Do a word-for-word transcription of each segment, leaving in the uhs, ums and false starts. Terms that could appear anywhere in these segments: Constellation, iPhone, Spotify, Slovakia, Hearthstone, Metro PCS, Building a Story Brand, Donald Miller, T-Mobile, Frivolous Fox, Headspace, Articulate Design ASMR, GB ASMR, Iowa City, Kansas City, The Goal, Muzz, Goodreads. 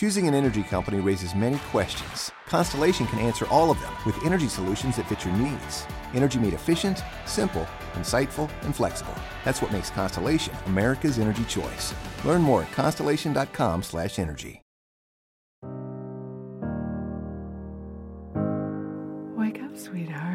Choosing an energy company raises many questions. Constellation can answer all of them with energy solutions that fit your needs. Energy made efficient, simple, insightful, and flexible. That's what makes Constellation America's energy choice. Learn more at constellation.com slash energy. Wake up, sweetheart.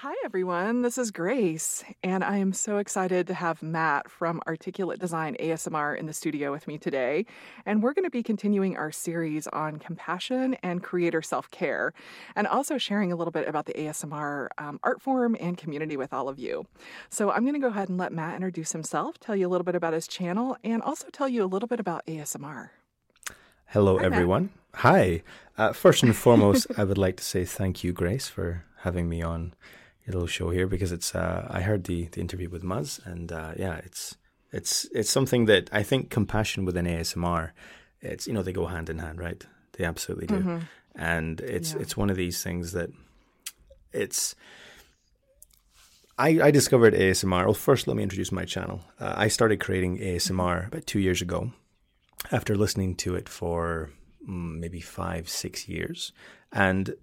Hi, everyone. This is Grace, and I am so excited to have Matt from Articulate Design A S M R in the studio with me today. And we're going to be continuing our series on compassion and creator self-care, and also sharing a little bit about the A S M R um, art form and community with all of you. So I'm going to go ahead and let Matt introduce himself, tell you a little bit about his channel, and also tell you a little bit about A S M R. Hello, Hi, everyone. Matt. Hi. Uh, first and foremost, I would like to say thank you, Grace, for having me on little show here, because it's uh I heard the the interview with Muzz, and uh yeah it's it's it's something that I think compassion within A S M R, it's, you know, they go hand in hand, right? They absolutely do. Mm-hmm. And it's yeah. it's one of these things that it's I I discovered A S M R. Well, first let me introduce my channel. uh, I started creating A S M R about two years ago after listening to it for maybe five six years. And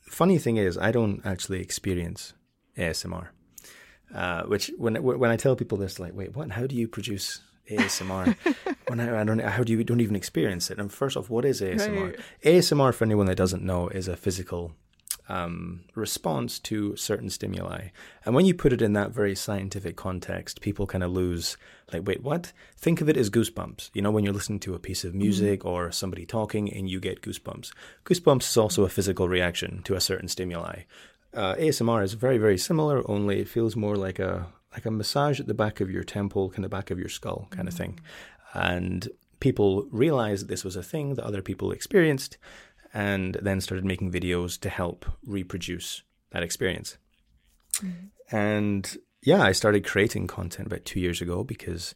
funny thing is, I don't actually experience A S M R, uh, which when when I tell people this, like, wait, what? How do you produce A S M R? when I, I don't, how do you don't even experience it? And first off, what is A S M R? Right. A S M R, for anyone that doesn't know, is a physical um, response to certain stimuli. And when you put it in that very scientific context, people kind of lose, like, wait, what? Think of it as goosebumps. You know, when you're listening to a piece of music, mm-hmm. or somebody talking and you get goosebumps. Goosebumps is also a physical reaction to a certain stimuli. Uh, A S M R is very, very similar, only it feels more like a like a massage at the back of your temple, kind of back of your skull kind mm-hmm. of thing. And people realized this was a thing that other people experienced, and then started making videos to help reproduce that experience. Mm-hmm. And yeah, I started creating content about two years ago because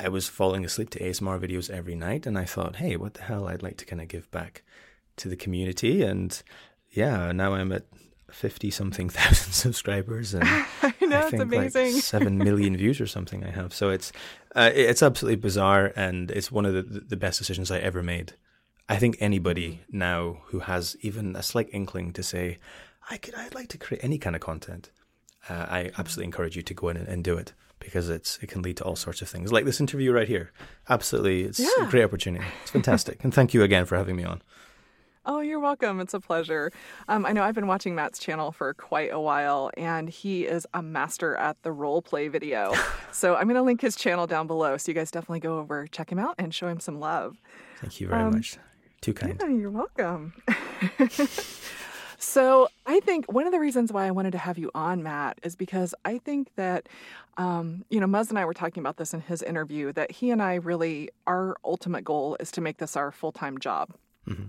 I was falling asleep to A S M R videos every night. And I thought, hey, what the hell? I'd like to kind of give back to the community. And yeah, now I'm at fifty something thousand subscribers. And I know, I think it's amazing. Like seven million views or something I have. So it's uh, it's absolutely bizarre. And it's one of the, the best decisions I ever made. I think anybody now who has even a slight inkling to say, I could, I'd like to create any kind of content, uh, I absolutely encourage you to go in and, and do it, because it's it can lead to all sorts of things, like this interview right here. Absolutely, it's yeah. a great opportunity. It's fantastic, and thank you again for having me on. Oh, you're welcome. It's a pleasure. Um, I know I've been watching Matt's channel for quite a while, and he is a master at the role play video. So I'm going to link his channel down below, so you guys definitely go over, check him out, and show him some love. Thank you very um, much. Too kind. Yeah, you're welcome. So I think one of the reasons why I wanted to have you on, Matt, is because I think that, um, you know, Muzz and I were talking about this in his interview, that he and I really, our ultimate goal is to make this our full-time job. Mm-hmm.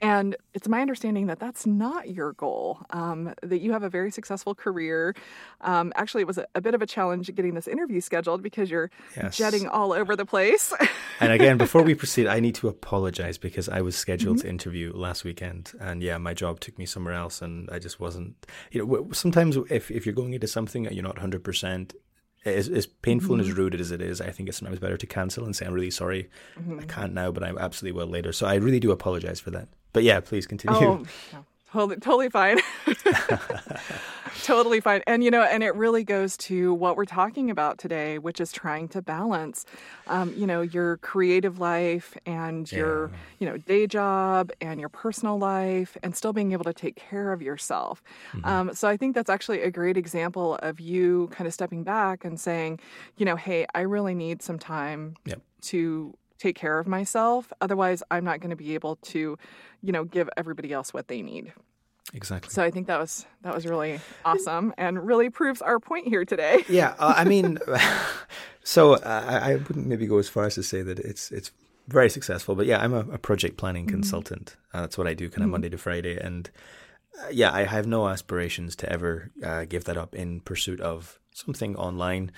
And it's my understanding that that's not your goal, um, that you have a very successful career. Um, actually, it was a, a bit of a challenge getting this interview scheduled because you're yes. jetting all over the place. And again, before we proceed, I need to apologize because I was scheduled mm-hmm. to interview last weekend. And yeah, my job took me somewhere else, and I just wasn't, you know, sometimes if, if you're going into something that you're not one hundred percent, as, as painful mm-hmm. and as rude as it is, I think it's sometimes better to cancel and say, I'm really sorry. Mm-hmm. I can't now, but I absolutely will later. So I really do apologize for that. But yeah, please continue. Oh, no. Totally, totally fine. Totally fine. And, you know, and it really goes to what we're talking about today, which is trying to balance, um, you know, your creative life and your, yeah. you know, day job and your personal life, and still being able to take care of yourself. Mm-hmm. Um, so I think that's actually a great example of you kind of stepping back and saying, you know, hey, I really need some time yep. to take care of myself. Otherwise, I'm not going to be able to, you know, give everybody else what they need. Exactly. So I think that was that was really awesome and really proves our point here today. Yeah, uh, I mean, so uh, I wouldn't maybe go as far as to say that it's it's very successful, but yeah, I'm a, a project planning mm-hmm. consultant. Uh, that's what I do, kind of mm-hmm. Monday to Friday, and uh, yeah, I have no aspirations to ever uh, give that up in pursuit of something online.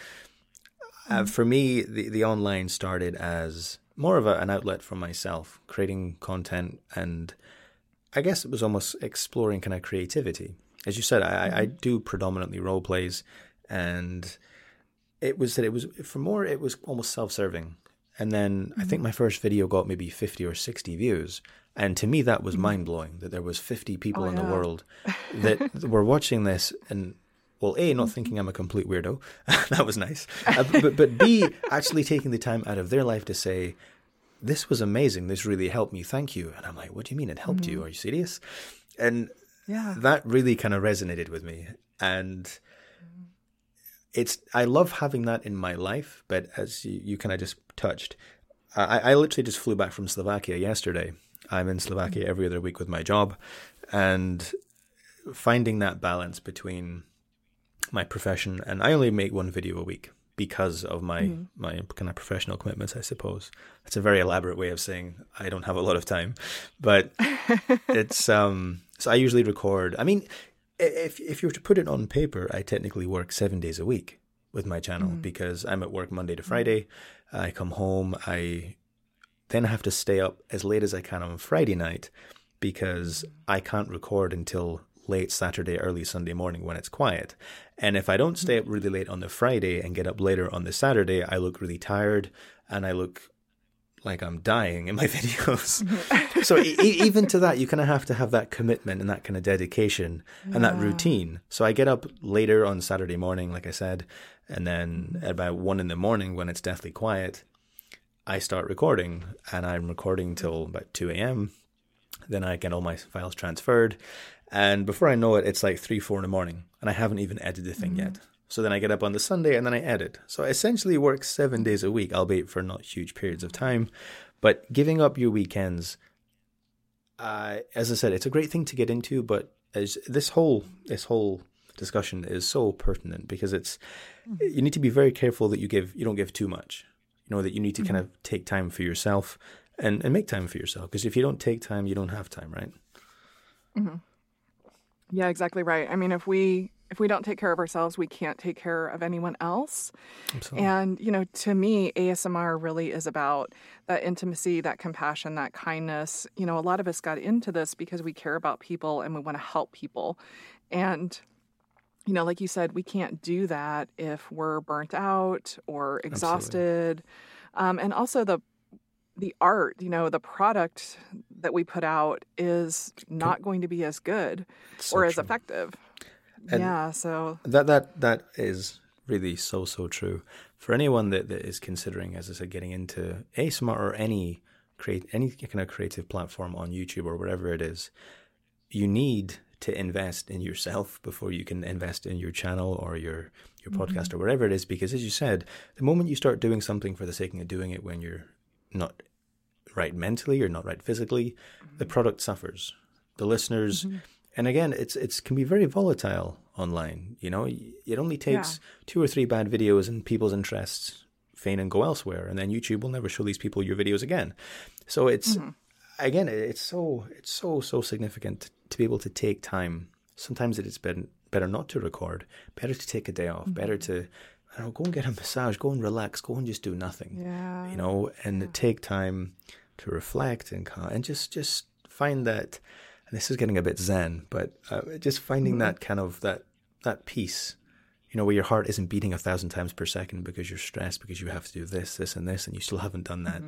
Uh, for me, the the online started as more of a, an outlet for myself, creating content, and I guess it was almost exploring kind of creativity. As you said, I, I do predominantly role plays, and it was that it was for more, it was almost self-serving. And then mm-hmm. I think my first video got maybe fifty or sixty views. And to me, that was mm-hmm. mind-blowing, that there was fifty people oh, in yeah. the world that were watching this and, well, A, not mm-hmm. thinking I'm a complete weirdo. That was nice. Uh, but, but B, actually taking the time out of their life to say, this was amazing. This really helped me. Thank you. And I'm like, what do you mean it helped mm-hmm. you? Are you serious? And yeah. that really kind of resonated with me. And it's, I love having that in my life, but as you, you kind of just touched, I, I literally just flew back from Slovakia yesterday. I'm in Slovakia every other week with my job, and finding that balance between my profession, and I only make one video a week because of my, mm-hmm. my kind of professional commitments, I suppose. It's a very elaborate way of saying I don't have a lot of time, but it's, um, so I usually record, I mean, If if you were to put it on paper, I technically work seven days a week with my channel mm. because I'm at work Monday to Friday. I come home. I then have to stay up as late as I can on Friday night because I can't record until late Saturday, early Sunday morning when it's quiet. And if I don't stay up really late on the Friday and get up later on the Saturday, I look really tired and I look like I'm dying in my videos. So e- even to that, you kind of have to have that commitment and that kind of dedication and yeah. that routine. So I get up later on Saturday morning, like I said, and then at about one in the morning when it's deathly quiet, I start recording, and I'm recording till about two a.m. Then I get all my files transferred. And before I know it, it's like three, four in the morning, and I haven't even edited the thing mm-hmm. yet. So then I get up on the Sunday and then I edit. So I essentially work seven days a week, albeit for not huge periods of time. But giving up your weekends, uh, as I said, it's a great thing to get into. But as this whole this whole discussion is so pertinent because it's you need to be very careful that you give you don't give too much. You know that you need to mm-hmm. kind of take time for yourself and, and make time for yourself, because if you don't take time, you don't have time, right? Mm-hmm. Yeah, exactly right. I mean, if we If we don't take care of ourselves, we can't take care of anyone else. Absolutely. And, you know, to me, A S M R really is about that intimacy, that compassion, that kindness. You know, a lot of us got into this because we care about people and we want to help people. And, you know, like you said, we can't do that if we're burnt out or exhausted. Um, and also the the art, you know, the product that we put out is not going to be as good so or as true. effective. And yeah, so that that that is really so so true for anyone that, that is considering, as I said, getting into A S M R or any create any kind of creative platform on YouTube or wherever it is. You need to invest in yourself before you can invest in your channel or your your mm-hmm. podcast or wherever it is, because as you said, the moment you start doing something for the sake of doing it when you're not right mentally or not right physically, mm-hmm. the product suffers. The listeners. Mm-hmm. And again, it's it's can be very volatile online. You know, it only takes yeah. two or three bad videos and people's interests fade and go elsewhere, and then YouTube will never show these people your videos again. So it's mm-hmm. again, it's so it's so so significant to be able to take time. Sometimes it is better better not to record, better to take a day off, mm-hmm. better to I don't know, go and get a massage, go and relax, go and just do nothing. Yeah. You know, and yeah. take time to reflect and and just just find that. This is getting a bit zen, but uh, just finding mm-hmm. that kind of that that peace, you know, where your heart isn't beating a thousand times per second because you're stressed, because you have to do this, this, and this, and you still haven't done that.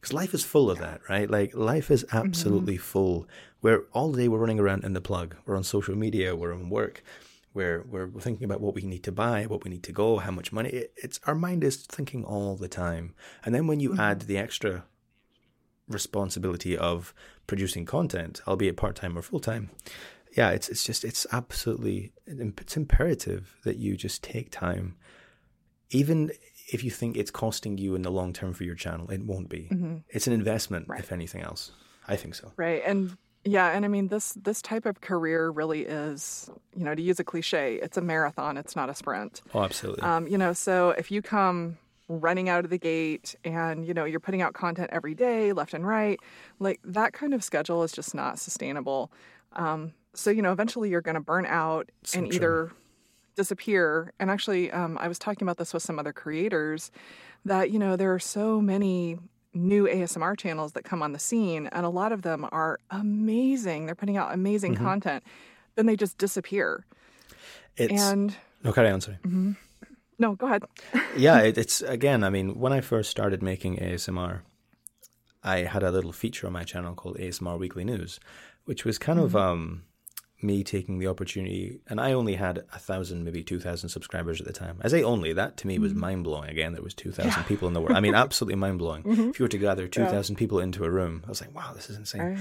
Because mm-hmm. life is full of that, right? Like life is absolutely mm-hmm. full. Where all day we're running around in the plug. We're on social media. We're on work. We're we're thinking about what we need to buy, what we need to go, how much money. It, it's our mind is thinking all the time, and then when you mm-hmm. add the extra responsibility of producing content, albeit part-time or full-time, yeah it's it's just it's absolutely it's imperative that you just take time, even if you think it's costing you in the long term for your channel. It won't be. Mm-hmm. It's an investment, right. If anything else, I think so, right? And yeah, and I mean this this type of career really is, you know, to use a cliche, it's a marathon, it's not a sprint. Oh, absolutely. Um you know, so if you come running out of the gate and, you know, you're putting out content every day, left and right, like that kind of schedule is just not sustainable. Um, so, you know, eventually you're going to burn out so and true. either disappear. And actually, um, I was talking about this with some other creators that, you know, there are so many new A S M R channels that come on the scene, and a lot of them are amazing. They're putting out amazing mm-hmm. content. Then they just disappear. It's... And... No, carry on, sorry. Mm-hmm. No, go ahead. Yeah, it, it's, again, I mean, when I first started making A S M R, I had a little feature on my channel called A S M R Weekly News, which was kind mm-hmm. of um, me taking the opportunity, and I only had a thousand, maybe two thousand subscribers at the time. I say only, that to me was mm-hmm. mind blowing. Again, there was two thousand yeah. people in the world. I mean, absolutely mind blowing. Mm-hmm. If you were to gather two thousand yeah. people into a room, I was like, wow, this is insane. Right.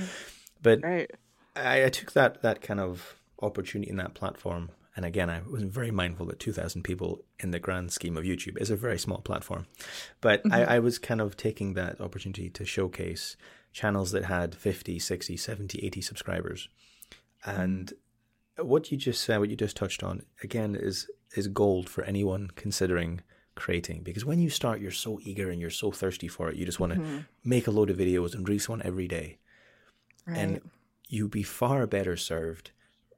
But right. I, I took that that kind of opportunity in that platform. And again, I was very mindful that two thousand people in the grand scheme of YouTube is a very small platform. But mm-hmm. I, I was kind of taking that opportunity to showcase channels that had fifty, sixty, seventy, eighty subscribers. And what you just said, what you just touched on, again, is is gold for anyone considering creating. Because when you start, you're so eager and you're so thirsty for it. You just want to mm-hmm. make a load of videos and release one every day. Right. And you'd be far better served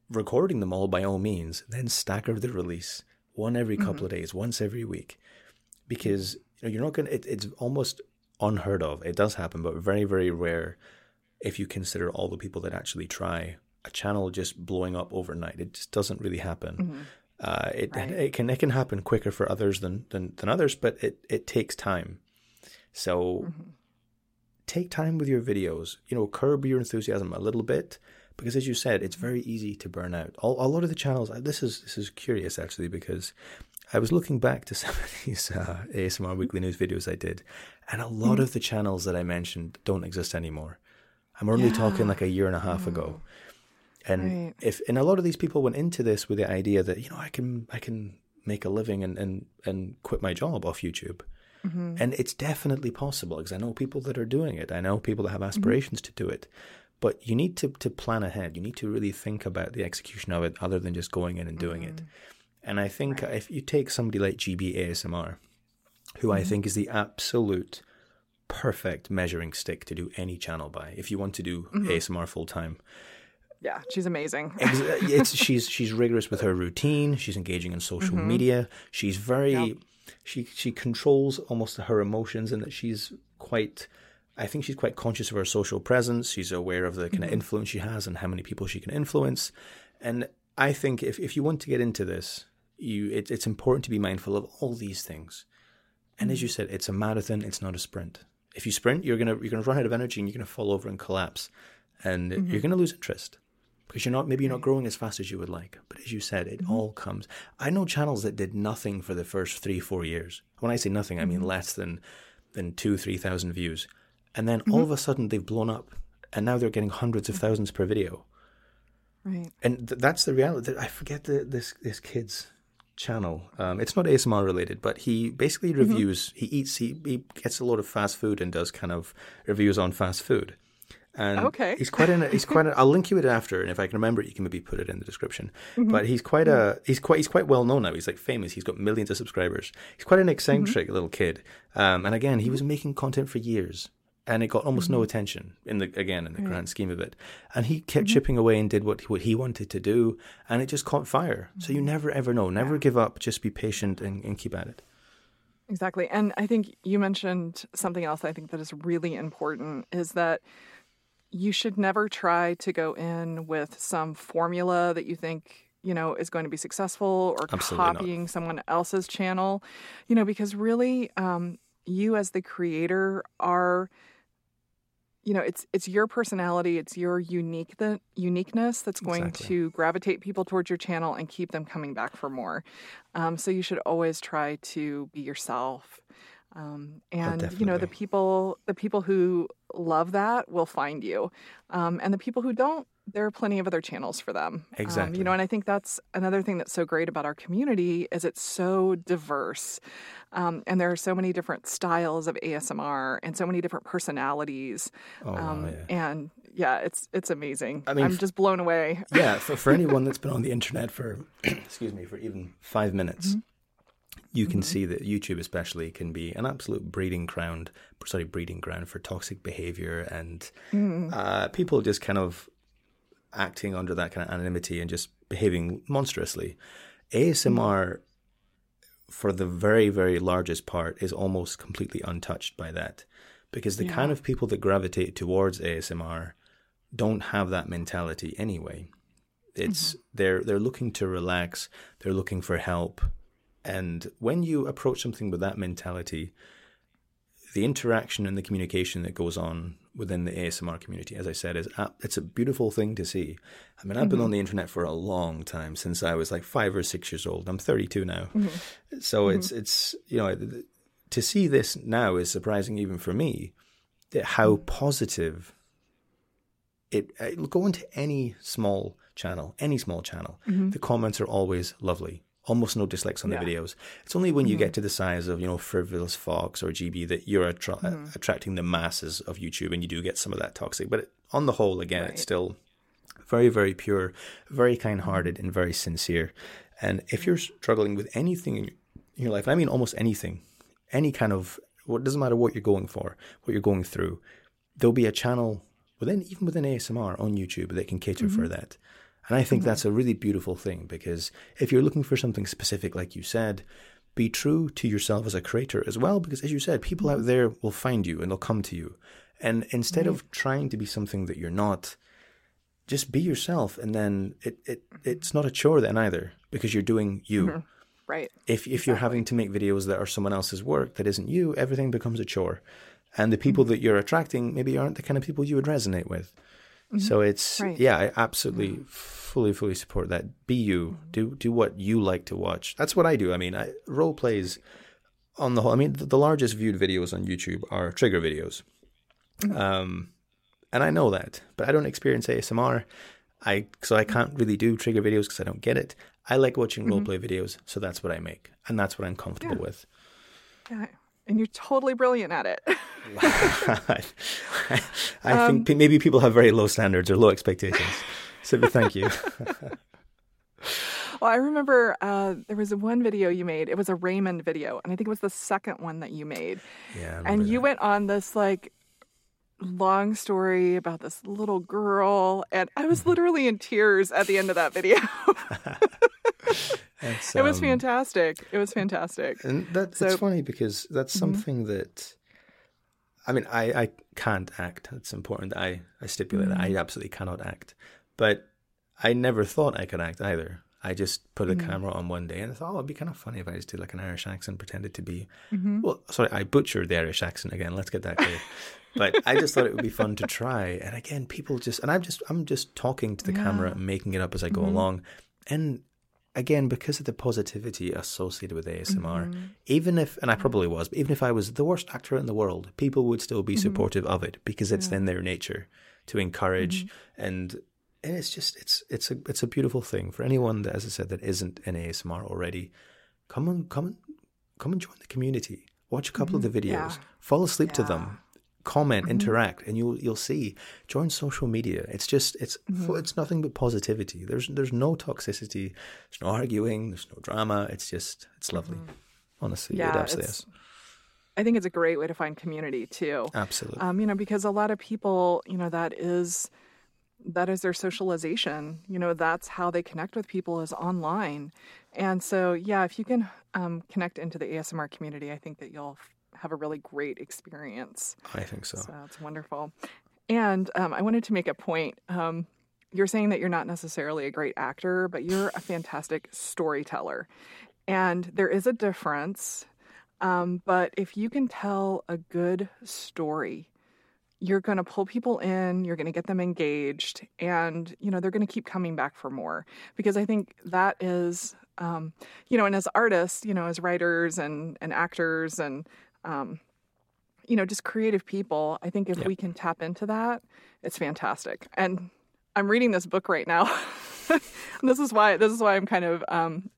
recording them all by all means, then stagger the release, one every couple mm-hmm. of days, once every week, because you know, you're not going it, it's almost unheard of. It does happen, but very, very rare if you consider all the people that actually try a channel just blowing up overnight. It just doesn't really happen. Mm-hmm. Uh, it, right. it can it can happen quicker for others than, than, than others, but it, it takes time. So mm-hmm. take time with your videos, you know, curb your enthusiasm a little bit. Because as you said, it's very easy to burn out. A lot of the channels, this is this is curious actually, because I was looking back to some of these uh, A S M R Weekly News videos I did, and a lot mm. of the channels that I mentioned don't exist anymore. I'm only yeah. talking like a year and a half mm. ago. And right. if and a lot of these people went into this with the idea that, you know, I can I can make a living and and, and quit my job off YouTube. Mm-hmm. And it's definitely possible because I know people that are doing it. I know people that have aspirations mm-hmm. to do it. But you need to, to plan ahead. You need to really think about the execution of it other than just going in and doing mm-hmm. it. And I think right. if you take somebody like G B A S M R, who mm-hmm. I think is the absolute perfect measuring stick to do any channel by, if you want to do mm-hmm. A S M R full time. Yeah, she's amazing. it's, it's, she's she's rigorous with her routine. She's engaging in social mm-hmm. media. She's very, yep. she, she controls almost her emotions, and that she's quite... I think she's quite conscious of her social presence. She's aware of the kind of mm-hmm. influence she has and how many people she can influence. And I think if, if you want to get into this, you it, it's important to be mindful of all these things. And as you said, it's a marathon. It's not a sprint. If you sprint, you're gonna you're gonna run out of energy and you're gonna fall over and collapse, and mm-hmm. you're gonna lose interest because you're not maybe you're not growing as fast as you would like. But as you said, it mm-hmm. all comes. I know channels that did nothing for the first three four years. When I say nothing, I mean less than than two three thousand views. And then mm-hmm. all of a sudden they've blown up and now they're getting hundreds of thousands per video. Right. And th- that's the reality. I forget the, this this kid's channel. Um, it's not A S M R related, but he basically reviews, mm-hmm. he eats, he, he gets a lot of fast food and does kind of reviews on fast food. And okay. he's quite an, he's quite an, I'll link you it after, and if I can remember it, you can maybe put it in the description. Mm-hmm. But he's quite a, he's quite, he's quite well known now. He's like famous. He's got millions of subscribers. He's quite an eccentric mm-hmm. little kid. Um, and again, he was making content for years. And it got almost mm-hmm. no attention in the again in the right. grand scheme of it, and he kept mm-hmm. chipping away and did what he, what he wanted to do, and it just caught fire. Mm-hmm. So you never ever know, never yeah. give up. Just be patient and, and keep at it. Exactly, and I think you mentioned something else. I think that is really important is that you should never try to go in with some formula that you think you know is going to be successful or Absolutely copying not. someone else's channel, you know, because really um, you as the creator are. You know, it's it's your personality, it's your unique the, uniqueness that's going exactly. to gravitate people towards your channel and keep them coming back for more. Um, so you should always try to be yourself. Um, and, oh, you know, the people the people who love that will find you. Um, and the people who don't, there are plenty of other channels for them. Exactly. Um, you know, and I think that's another thing that's so great about our community is it's so diverse. Um, and there are so many different styles of A S M R and so many different personalities. Oh, um, yeah. And yeah, it's it's amazing. I mean, I'm just blown away. Yeah, for, for anyone that's been on the internet for, excuse me, for even five minutes, mm-hmm. you can mm-hmm. see that YouTube especially can be an absolute breeding ground, sorry, breeding ground for toxic behavior and mm. uh, people just kind of acting under that kind of anonymity and just behaving monstrously. A S M R, for the very, very largest part, is almost completely untouched by that because the yeah. kind of people that gravitate towards A S M R don't have that mentality anyway. It's mm-hmm. they're they're looking to relax. They're looking for help. And when you approach something with that mentality, the interaction and the communication that goes on within the A S M R community, as I said, is a, it's a beautiful thing to see. I mean, I've mm-hmm. been on the internet for a long time, since I was like five or six years old. I'm thirty-two now. Mm-hmm. So mm-hmm. it's, it's you know, to see this now is surprising even for me, how positive it, it'll go into any small channel, any small channel. Mm-hmm. The comments are always lovely. Almost no dislikes on yeah. the videos. It's only when mm-hmm. you get to the size of, you know, Frivolous Fox or G B that you're attra- mm-hmm. attracting the masses of YouTube, and you do get some of that toxic. But it, on the whole, again, right. it's still very, very pure, very kind-hearted and very sincere. And if you're struggling with anything in your life, I mean almost anything, any kind of, well, it doesn't matter what you're going for, what you're going through, there'll be a channel, within even within A S M R on YouTube, that can cater mm-hmm. for that. And I think mm-hmm. that's a really beautiful thing, because if you're looking for something specific, like you said, be true to yourself as a creator as well, because as you said, people out there will find you and they'll come to you. And instead mm-hmm. of trying to be something that you're not, just be yourself. And then it, it it's not a chore then either, because you're doing you. Mm-hmm. Right. If, if you're having to make videos that are someone else's work that isn't you, everything becomes a chore. And the people mm-hmm. that you're attracting maybe aren't the kind of people you would resonate with. So it's, right. yeah, I absolutely yeah. fully, fully support that. Be you. Mm-hmm. Do do what you like to watch. That's what I do. I mean, I, role plays on the whole. I mean, the, the largest viewed videos on YouTube are trigger videos. Mm-hmm. Um, and I know that, but I don't experience A S M R. I So I can't really do trigger videos because I don't get it. I like watching mm-hmm. role play videos. So that's what I make. And that's what I'm comfortable yeah. with. Yeah. And you're totally brilliant at it. I um, think maybe people have very low standards or low expectations. So thank you. Well, I remember uh, there was one video you made. It was a Raymond video. And I think it was the second one that you made. Yeah. And you that. went on this like long story about this little girl. And I was literally in tears at the end of that video. Um, it was fantastic. It was fantastic. And that, so, it's funny because that's something mm-hmm. that, I mean, I, I can't act. It's important that I, I stipulate mm-hmm. that I absolutely cannot act. But I never thought I could act either. I just put a mm-hmm. camera on one day and I thought, oh, it'd be kind of funny if I just did like an Irish accent, pretended to be, mm-hmm. well, sorry, I butchered the Irish accent again. Let's get that clear. But I just thought it would be fun to try. And again, people just, and I'm just, I'm just talking to the yeah. camera and making it up as I go mm-hmm. along. And again, because of the positivity associated with A S M R, mm-hmm. even if, and I probably was, but even if I was the worst actor in the world, people would still be mm-hmm. supportive of it, because it's yeah. in their nature to encourage. Mm-hmm. And and it's just, it's it's a it's a beautiful thing for anyone that, as I said, that isn't in A S M R already. Come on, come on, come and join the community. Watch a couple mm-hmm. of the videos. Yeah. Fall asleep yeah. to them. Comment, mm-hmm. interact, and you'll you'll see. Join social media. It's just it's mm-hmm. it's nothing but positivity. There's there's no toxicity. There's no arguing. There's no drama. It's just it's lovely. Mm-hmm. Honestly, yeah, it absolutely is. I think it's a great way to find community too. Absolutely. Um, you know, because a lot of people, you know, that is that is their socialization. You know, that's how they connect with people, is online. And so, yeah, if you can um, connect into the A S M R community, I think that you'll have a really great experience. I think so. So it's wonderful. And um, I wanted to make a point. Um, you're saying that you're not necessarily a great actor, but you're a fantastic storyteller. And there is a difference. Um, but if you can tell a good story, you're going to pull people in, you're going to get them engaged, and, you know, they're going to keep coming back for more. Because I think that is, um, you know, and as artists, you know, as writers and, and actors and Um, you know, just creative people, I think if yep. we can tap into that, it's fantastic. And I'm reading this book right now. And this is why, this is why I'm kind of, um,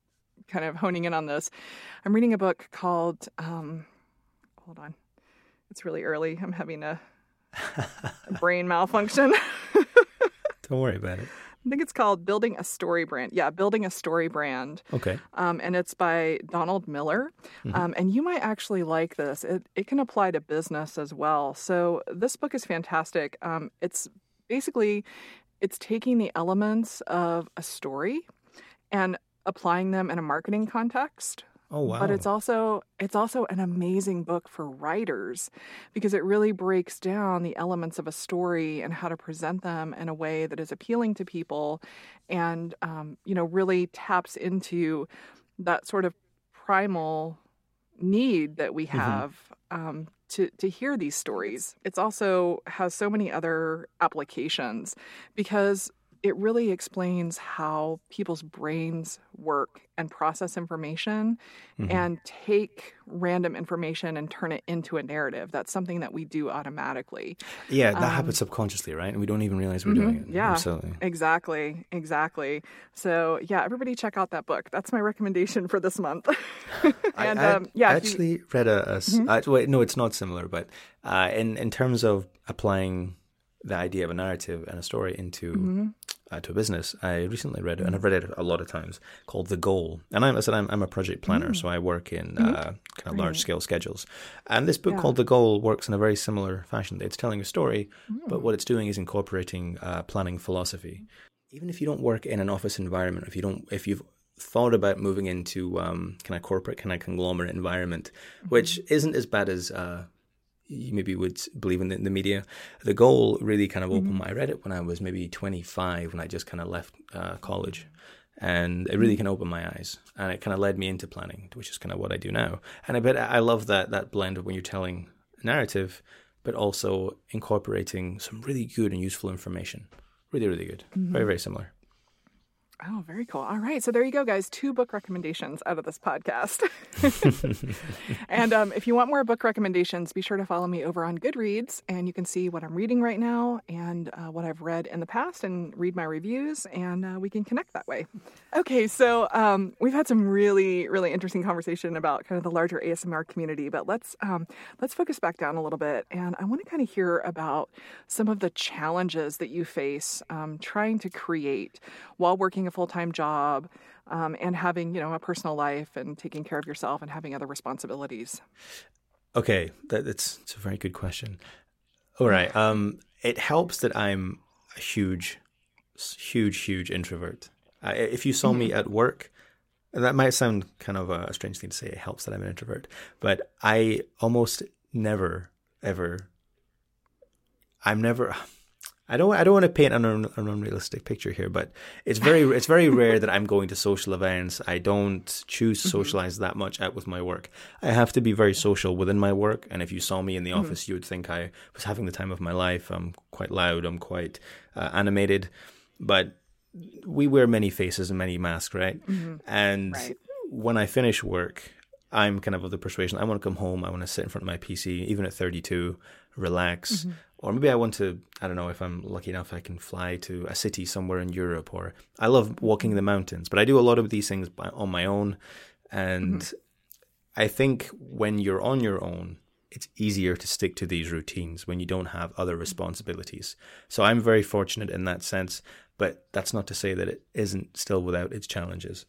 kind of honing in on this. I'm reading a book called, um, hold on, it's really early. I'm having a, a brain malfunction. Don't worry about it. I think it's called Building a Story Brand. Yeah, Building a Story Brand. Okay. Um, and it's by Donald Miller. Mm-hmm. Um, and you might actually like this. It it can apply to business as well. So this book is fantastic. Um, it's basically, it's taking the elements of a story and applying them in a marketing context. Oh, wow. But it's also it's also an amazing book for writers, because it really breaks down the elements of a story and how to present them in a way that is appealing to people and, um, you know, really taps into that sort of primal need that we have mm-hmm. um, to, to hear these stories. It's also has so many other applications because it really explains how people's brains work and process information mm-hmm. and take random information and turn it into a narrative. That's something that we do automatically. Yeah, that um, happens subconsciously, right? And we don't even realize we're mm-hmm, doing it. Yeah, absolutely. Exactly, exactly. So, yeah, everybody check out that book. That's my recommendation for this month. and I, I, um, yeah, I actually you, read a, a mm-hmm. uh, wait, no, it's not similar, but uh, in, in terms of applying the idea of a narrative and a story into mm-hmm. Uh, to a business, I recently read it, and I've read it a lot of times, called The Goal. And I'm, I said I'm, I'm a project planner, mm. so I work in mm-hmm. uh, kind of Brilliant. large-scale schedules. And this book yeah. called The Goal works in a very similar fashion. It's telling a story, mm. but what it's doing is incorporating uh, planning philosophy. Even if you don't work in an office environment, if you don't, if you've thought about moving into um, kind of corporate, kind of conglomerate environment, mm-hmm. which isn't as bad as uh, you maybe would believe in the, in the media. The Goal really kind of opened my, mm-hmm. I read it when I was maybe twenty-five, when I just kind of left uh, college. And it really kind of opened my eyes. And it kind of led me into planning, which is kind of what I do now. And I bet I love that that blend of when you're telling narrative, but also incorporating some really good and useful information. Really, really good. Mm-hmm. Very, very similar. Oh, very cool. All right. So there you go, guys. Two book recommendations out of this podcast. And um, if you want more book recommendations, be sure to follow me over on Goodreads, and you can see what I'm reading right now and uh, what I've read in the past, and read my reviews, and uh, we can connect that way. Okay. So um, we've had some really, really interesting conversation about kind of the larger A S M R community, but let's, um, let's focus back down a little bit. And I want to kind of hear about some of the challenges that you face um, trying to create while working a full-time job um, and having, you know, a personal life and taking care of yourself and having other responsibilities? Okay, that, that's, that's a very good question. All right. Um, it helps that I'm a huge, huge, huge introvert. Uh, if you saw mm-hmm. me at work, and that might sound kind of a strange thing to say, it helps that I'm an introvert, but I almost never, ever, I'm never... I don't. I don't want to paint an, un, an unrealistic picture here, but it's very. It's very rare that I'm going to social events. I don't choose to socialize that much out with my work. I have to be very social within my work. And if you saw me in the mm-hmm. office, you would think I was having the time of my life. I'm quite loud. I'm quite uh, animated. But we wear many faces and many masks, right? Mm-hmm. And right. when I finish work, I'm kind of of the persuasion. I want to come home. I want to sit in front of my P C, even at thirty-two, relax. Mm-hmm. Or maybe I want to, I don't know, if I'm lucky enough, I can fly to a city somewhere in Europe, or I love walking the mountains, but I do a lot of these things by, on my own. And mm-hmm. I think when you're on your own, it's easier to stick to these routines when you don't have other responsibilities. So I'm very fortunate in that sense, but that's not to say that it isn't still without its challenges.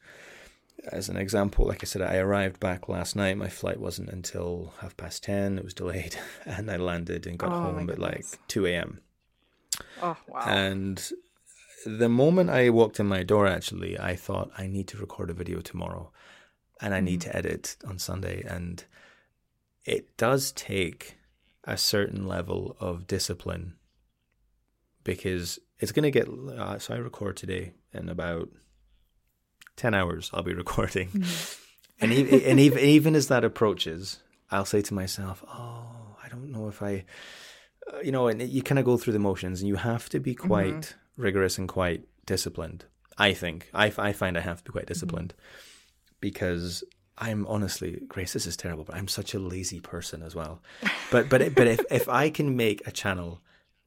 As an example, like I said, I arrived back last night. My flight wasn't until half past ten. It was delayed, and I landed and got oh, home at like two a.m. Oh, wow. And the moment I walked in my door, actually, I thought, I need to record a video tomorrow, and I mm-hmm. need to edit on Sunday. And it does take a certain level of discipline, because it's going to get... Uh, so I record today in about... ten hours I'll be recording. Mm. And, even, and even, even as that approaches, I'll say to myself, oh, I don't know if I, uh, you know, and you kind of go through the motions, and you have to be quite mm-hmm. rigorous and quite disciplined. I think, I, I find I have to be quite disciplined mm-hmm. because I'm honestly, Grace, this is terrible, but I'm such a lazy person as well. But but but if, if I can make a channel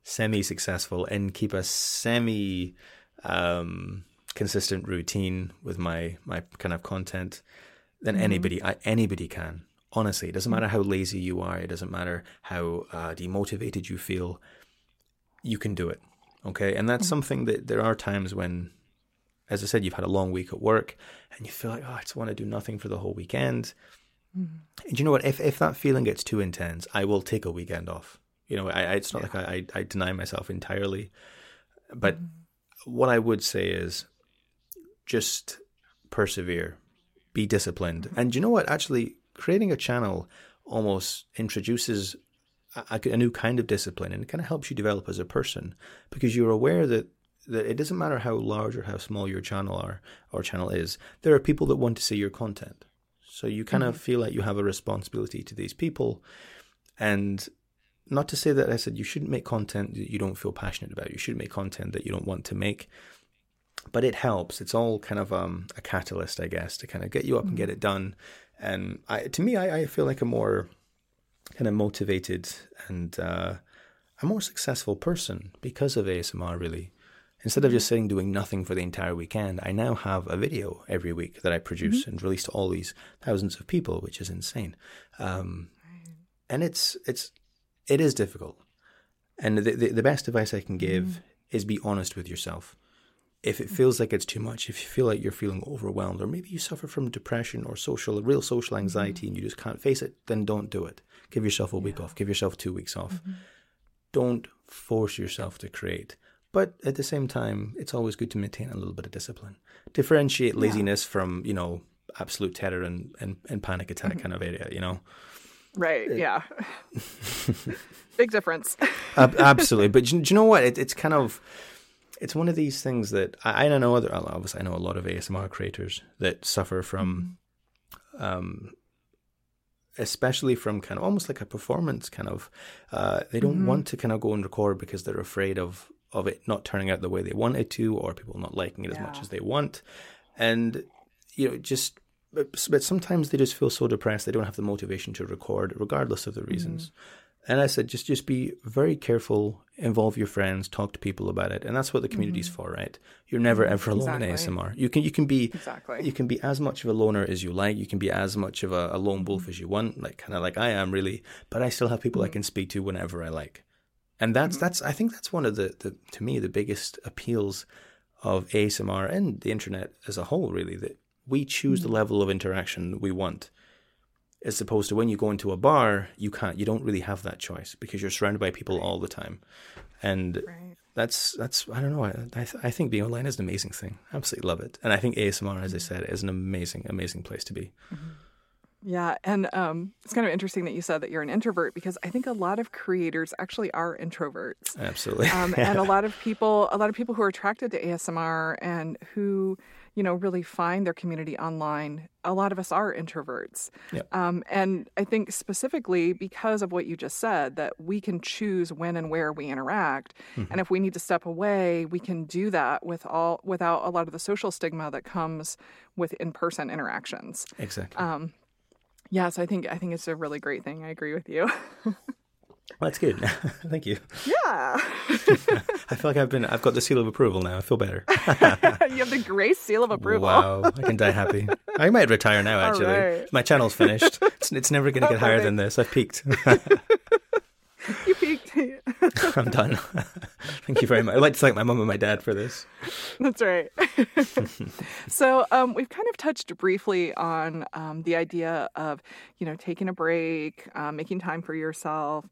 semi-successful and keep a semi- um consistent routine with my my kind of content, then mm-hmm. anybody I, anybody can. Honestly, it doesn't matter how lazy you are. It doesn't matter how uh, demotivated you feel. You can do it, okay? And that's mm-hmm. something that there are times when, as I said, you've had a long week at work and you feel like, oh, I just want to do nothing for the whole weekend. Mm-hmm. And you know what? If if that feeling gets too intense, I will take a weekend off. You know, I, I it's not yeah. like I, I I deny myself entirely, but mm-hmm. what I would say is, just persevere, be disciplined. Mm-hmm. And you know what? Actually, creating a channel almost introduces a, a new kind of discipline, and it kind of helps you develop as a person, because you're aware that, that it doesn't matter how large or how small your channel are or channel is. There are people that want to see your content. So you kind mm-hmm. of feel like you have a responsibility to these people. And not to say that I said you shouldn't make content that you don't feel passionate about. You should make content that you don't want to make. But it helps. It's all kind of um, a catalyst, I guess, to kind of get you up mm-hmm. and get it done. And I, to me, I, I feel like a more kind of motivated and uh, a more successful person because of A S M R, really. Instead of just sitting doing nothing for the entire weekend, I now have a video every week that I produce mm-hmm. and release to all these thousands of people, which is insane. Um, and it's it's it is difficult. And the, the, the best advice I can give mm-hmm. is be honest with yourself. If it feels like it's too much, if you feel like you're feeling overwhelmed, or maybe you suffer from depression or social, real social anxiety, and you just can't face it, then don't do it. Give yourself a yeah. week off. Give yourself two weeks off. Mm-hmm. Don't force yourself to create. But at the same time, it's always good to maintain a little bit of discipline. Differentiate laziness yeah. from, you know, absolute terror and, and, and panic attack mm-hmm. kind of area, you know? Right, yeah. Big difference. uh, absolutely. But do, do you know what? It, it's kind of... It's one of these things that I, I don't know. Other obviously, I know a lot of A S M R creators that suffer from, mm-hmm. um, especially from kind of almost like a performance kind of. Uh, they don't mm-hmm. want to kind of go and record because they're afraid of of it not turning out the way they want it to, or people not liking it yeah. as much as they want, and you know just. But, but sometimes they just feel so depressed they don't have the motivation to record, regardless of the reasons. Mm-hmm. And I said, just just be very careful, involve your friends, talk to people about it. And that's what the community's mm-hmm. for, right? You're never ever alone exactly. in A S M R. You can you can be exactly. you can be as much of a loner as you like. You can be as much of a, a lone wolf as you want, like kind of like I am really, but I still have people mm-hmm. I can speak to whenever I like. And that's mm-hmm. that's I think that's one of the, the to me the biggest appeals of A S M R and the internet as a whole, really, that we choose mm-hmm. the level of interaction we want. As opposed to when you go into a bar, you can't, you don't really have that choice because you're surrounded by people right. all the time, and right. that's that's I don't know. I I think being online is an amazing thing. I absolutely love it, and I think A S M R, as I said, is an amazing, amazing place to be. Yeah, and um, it's kind of interesting that you said that you're an introvert because I think a lot of creators actually are introverts. Absolutely, um, yeah. and a lot of people, a lot of people who are attracted to A S M R and who. You know, really find their community online. A lot of us are introverts. Yep. Um, and I think specifically because of what you just said, that we can choose when and where we interact. Mm-hmm. And if we need to step away, we can do that with all without a lot of the social stigma that comes with in-person interactions. Exactly. Um, yes, yeah, so I think I think it's a really great thing. I agree with you. Well, that's good. Thank you. Yeah. I feel like I've been, I've got the seal of approval now. I feel better. You have the grace seal of approval. Wow. I can die happy. I might retire now, actually. Right. My channel's finished. It's, it's never going to get higher than this. I've peaked. You peaked. I'm done. Thank you very much. I'd like to thank my mum and my dad for this. That's right. So um, we've kind of touched briefly on um, the idea of, you know, taking a break, um, making time for yourself.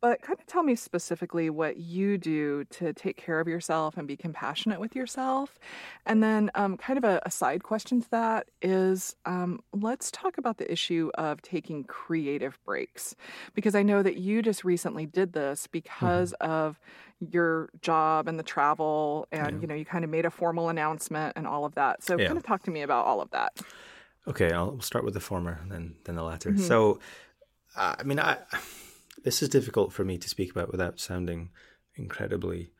But kind of tell me specifically what you do to take care of yourself and be compassionate with yourself. And then um, kind of a, a side question to that is um, let's talk about the issue of taking creative breaks, because I know that you just recently did this because mm-hmm. of your job and the travel and, yeah. you know, you kind of made a formal announcement and all of that. So yeah. kind of talk to me about all of that. Okay. I'll start with the former and then, then the latter. Mm-hmm. So, uh, I mean, I... This is difficult for me to speak about without sounding incredibly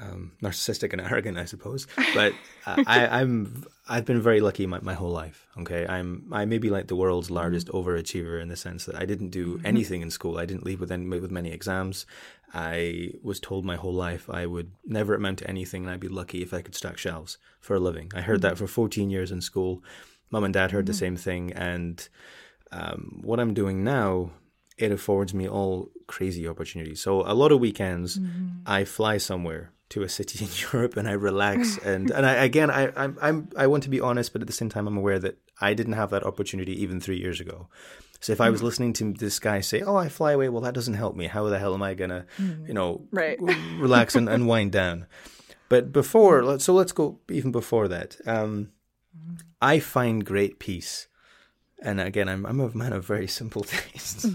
um, narcissistic and arrogant, I suppose. But uh, I, I'm I've been very lucky my, my whole life. Okay, I'm I may be like the world's largest overachiever in the sense that I didn't do anything in school. I didn't leave with any, with many exams. I was told my whole life I would never amount to anything, and I'd be lucky if I could stack shelves for a living. I heard that for fourteen years in school. Mum and Dad heard the same thing, and um, what I'm doing now. It affords me all crazy opportunities. So a lot of weekends, mm-hmm. I fly somewhere to a city in Europe and I relax. And, and I, again, I I'm, I'm I want to be honest, but at the same time, I'm aware that I didn't have that opportunity even three years ago. So if I was listening to this guy say, oh, I fly away, well, that doesn't help me. How the hell am I going to, mm-hmm. you know, right. relax and, and wind down? But before, so let's go even before that. Um, I find great peace. And again, I'm I'm a man of very simple tastes.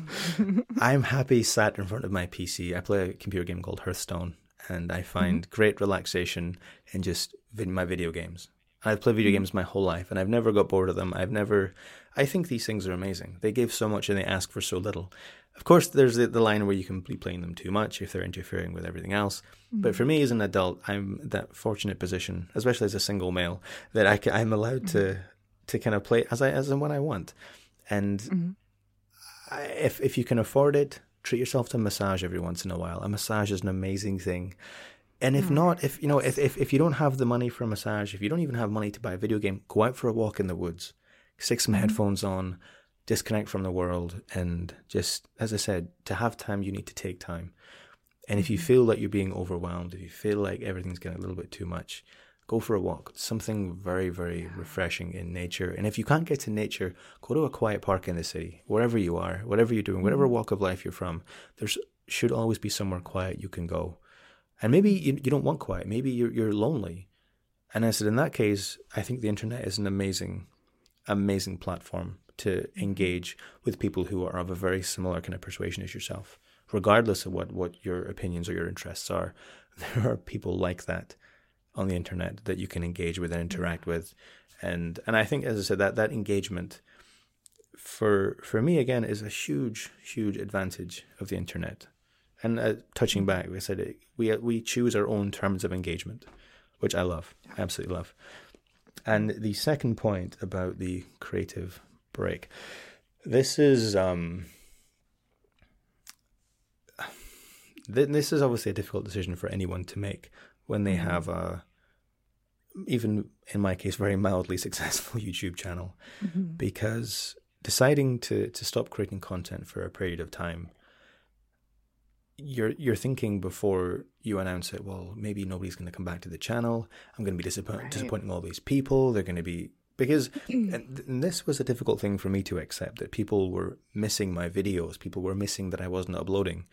I'm happy sat in front of my P C. I play a computer game called Hearthstone, and I find mm-hmm. great relaxation in just vid- my video games. And I've played video games my whole life, and I've never got bored of them. I've never... I think these things are amazing. They give so much and they ask for so little. Of course, there's the, the line where you can be playing them too much if they're interfering with everything else. Mm-hmm. But for me as an adult, I'm that fortunate position, especially as a single male, that I can, I'm allowed mm-hmm. to to kind of play as I as and when I want. And mm-hmm. I, if if you can afford it, treat yourself to a massage every once in a while. A massage is an amazing thing. And if not, if you know, if, if if you don't have the money for a massage, if you don't even have money to buy a video game, go out for a walk in the woods, stick some mm-hmm. headphones on, disconnect from the world, and just, as I said, to have time, you need to take time. And if you feel like you're being overwhelmed, if you feel like everything's getting a little bit too much, go for a walk. It's something very, very refreshing in nature. And if you can't get to nature, go to a quiet park in the city, wherever you are, whatever you're doing, whatever walk of life you're from, there should always be somewhere quiet you can go. And maybe you, you don't want quiet. Maybe you're, you're lonely. And I said, in that case, I think the internet is an amazing, amazing platform to engage with people who are of a very similar kind of persuasion as yourself. Regardless of what, what your opinions or your interests are, there are people like that on the internet that you can engage with and interact with. And and I think, as I said, that, that engagement for for me, again, is a huge, huge advantage of the internet. And uh, touching back, like I said, it, we we choose our own terms of engagement, which I love, absolutely love. And the second point about the creative break, this is um, th- this is obviously a difficult decision for anyone to make when they have a, even in my case, very mildly successful YouTube channel, mm-hmm. because deciding to to stop creating content for a period of time. You're you're thinking before you announce it, well, maybe nobody's going to come back to the channel. I'm going to be disappoint- right. disappointing all these people. They're going to be... Because and, and this was a difficult thing for me to accept, that people were missing my videos. People were missing that I wasn't uploading.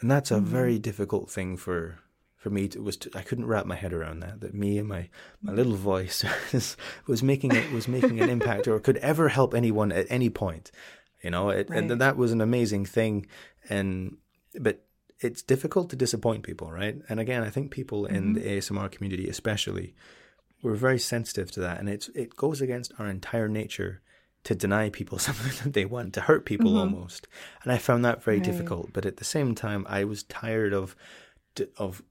And that's a mm-hmm. very difficult thing for for me. To, was to, I couldn't wrap my head around that, that me and my, my little voice was making it, was making an impact or could ever help anyone at any point. You know, it, right. and that was an amazing thing. And But... it's difficult to disappoint people, right? And again, I think people mm-hmm. in the A S M R community especially, we're very sensitive to that. And it's it goes against our entire nature to deny people something that they want, to hurt people mm-hmm. almost. And I found that very right. difficult. But at the same time, I was tired of of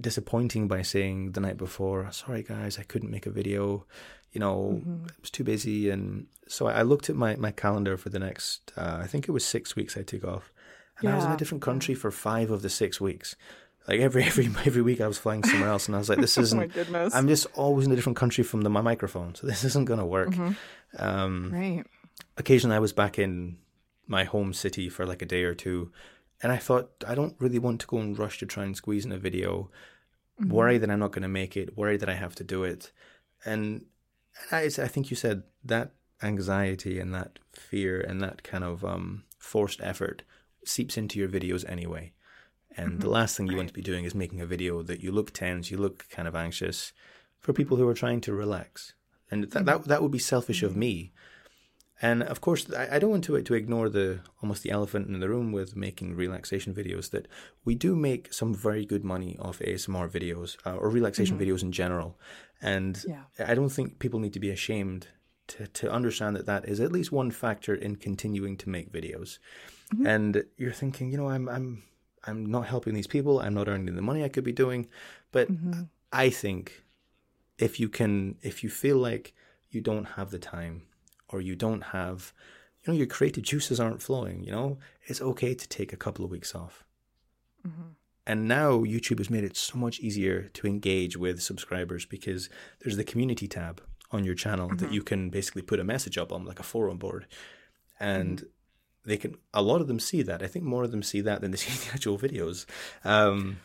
disappointing by saying the night before, sorry guys, I couldn't make a video, you know, mm-hmm. it was too busy. And so I looked at my, my calendar for the next, uh, I think it was six weeks I took off. And yeah. I was in a different country for five of the six weeks. Like every every every week I was flying somewhere else. And I was like, this isn't, oh my goodness. I'm just always in a different country from the, my microphone. So this isn't going to work. Mm-hmm. Um, right. Occasionally I was back in my home city for like a day or two. And I thought, I don't really want to go and rush to try and squeeze in a video. Mm-hmm. Worry that I'm not going to make it. Worry that I have to do it. And I, I think you said that anxiety and that fear and that kind of um, forced effort seeps into your videos anyway. And mm-hmm. the last thing you right. want to be doing is making a video that you look tense, you look kind of anxious for people who are trying to relax. And that mm-hmm. that, that would be selfish mm-hmm. of me. And of course, I, I don't want to, to ignore the almost the elephant in the room with making relaxation videos, that we do make some very good money off A S M R videos uh, or relaxation mm-hmm. videos in general. And yeah. I don't think people need to be ashamed to, to understand that that is at least one factor in continuing to make videos. Mm-hmm. And you're thinking, you know, I'm I'm I'm not helping these people. I'm not earning the money I could be doing. But mm-hmm. I think if you can, if you feel like you don't have the time or you don't have, you know, your creative juices aren't flowing, you know, it's okay to take a couple of weeks off. Mm-hmm. And now YouTube has made it so much easier to engage with subscribers because there's the community tab on your channel mm-hmm. that you can basically put a message up on, like a forum board. And mm-hmm. they can, a lot of them see that. I think more of them see that than they see the actual videos. Um,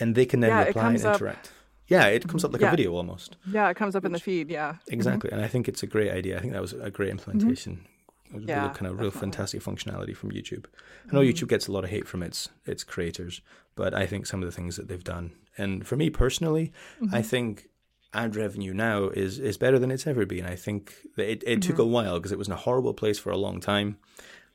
and they can then yeah, reply and interact. Up. Yeah, it comes up like yeah. a video almost. Yeah, it comes up Which, in the feed, yeah. Exactly. Mm-hmm. And I think it's a great idea. I think that was a great implementation. Mm-hmm. It was yeah, real, kind of real definitely. fantastic functionality from YouTube. I know mm-hmm. YouTube gets a lot of hate from its its creators, but I think some of the things that they've done. And for me personally, mm-hmm. I think ad revenue now is, is better than it's ever been. I think that it, it mm-hmm. took a while because it was in a horrible place for a long time.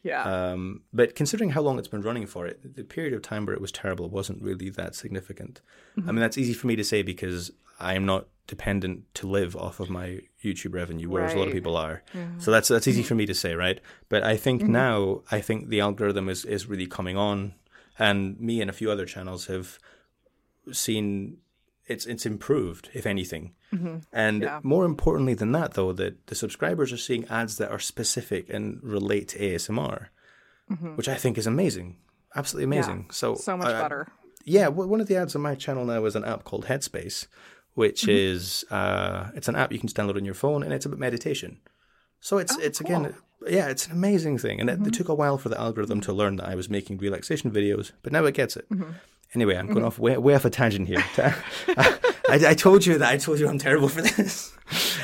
Yeah. Um, but considering how long it's been running for, it, the period of time where it was terrible wasn't really that significant. Mm-hmm. I mean, that's easy for me to say because I am not dependent to live off of my YouTube revenue, whereas right. a lot of people are. Yeah. So that's that's easy for me to say, right? But I think mm-hmm. now, I think the algorithm is, is really coming on. And me and a few other channels have seen it's it's improved, if anything. Mm-hmm. And yeah. more importantly than that, though, that the subscribers are seeing ads that are specific and relate to A S M R, mm-hmm. which I think is amazing. Absolutely amazing. Yeah. So so much uh, better. Yeah. One of the ads on my channel now is an app called Headspace, which mm-hmm. is uh, it's an app you can just download on your phone, and it's about meditation. So it's, oh, it's cool. again, yeah, it's an amazing thing. And mm-hmm. it, it took a while for the algorithm to learn that I was making relaxation videos, but now it gets it. Mm-hmm. Anyway, I'm going mm-hmm. off way, way off a tangent here. I, I told you that. I told you I'm terrible for this.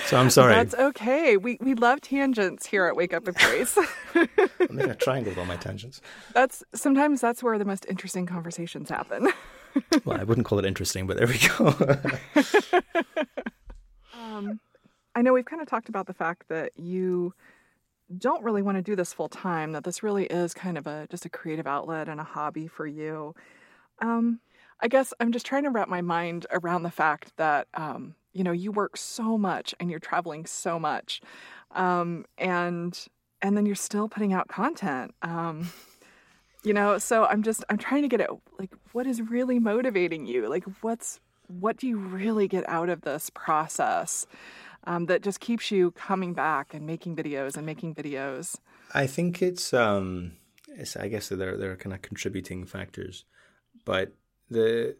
So I'm sorry. That's okay. We we love tangents here at Wake Up With Grace. I'm making a triangle with all my tangents. That's sometimes that's where the most interesting conversations happen. Well, I wouldn't call it interesting, but there we go. um, I know we've kind of talked about the fact that you don't really want to do this full time, that this really is kind of a just a creative outlet and a hobby for you. Um, I guess I'm just trying to wrap my mind around the fact that, um, you know, you work so much and you're traveling so much, um, and, and then you're still putting out content, um, you know, so I'm just, I'm trying to get at like, what is really motivating you? Like, what's, what do you really get out of this process, um, that just keeps you coming back and making videos and making videos? I think it's, um, it's, I guess there, there are kind of contributing factors. But the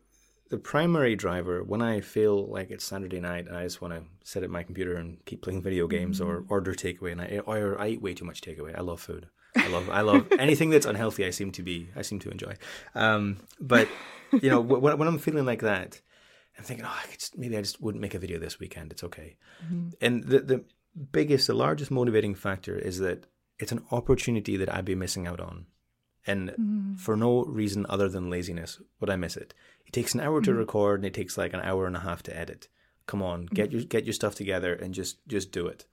the primary driver, when I feel like it's Saturday night and I just want to sit at my computer and keep playing video games mm-hmm. or order takeaway, and I or I eat way too much takeaway. I love food. I love I love anything that's unhealthy. I seem to be I seem to enjoy. Um, but you know, when, when I'm feeling like that, I'm thinking, oh, I could just, maybe I just wouldn't make a video this weekend. It's okay. Mm-hmm. And the the biggest, the largest motivating factor is that it's an opportunity that I'd be missing out on. And mm. for no reason other than laziness would I miss it. It takes an hour mm. to record, and it takes like an hour and a half to edit. Come on, get mm. your get your stuff together and just just do it.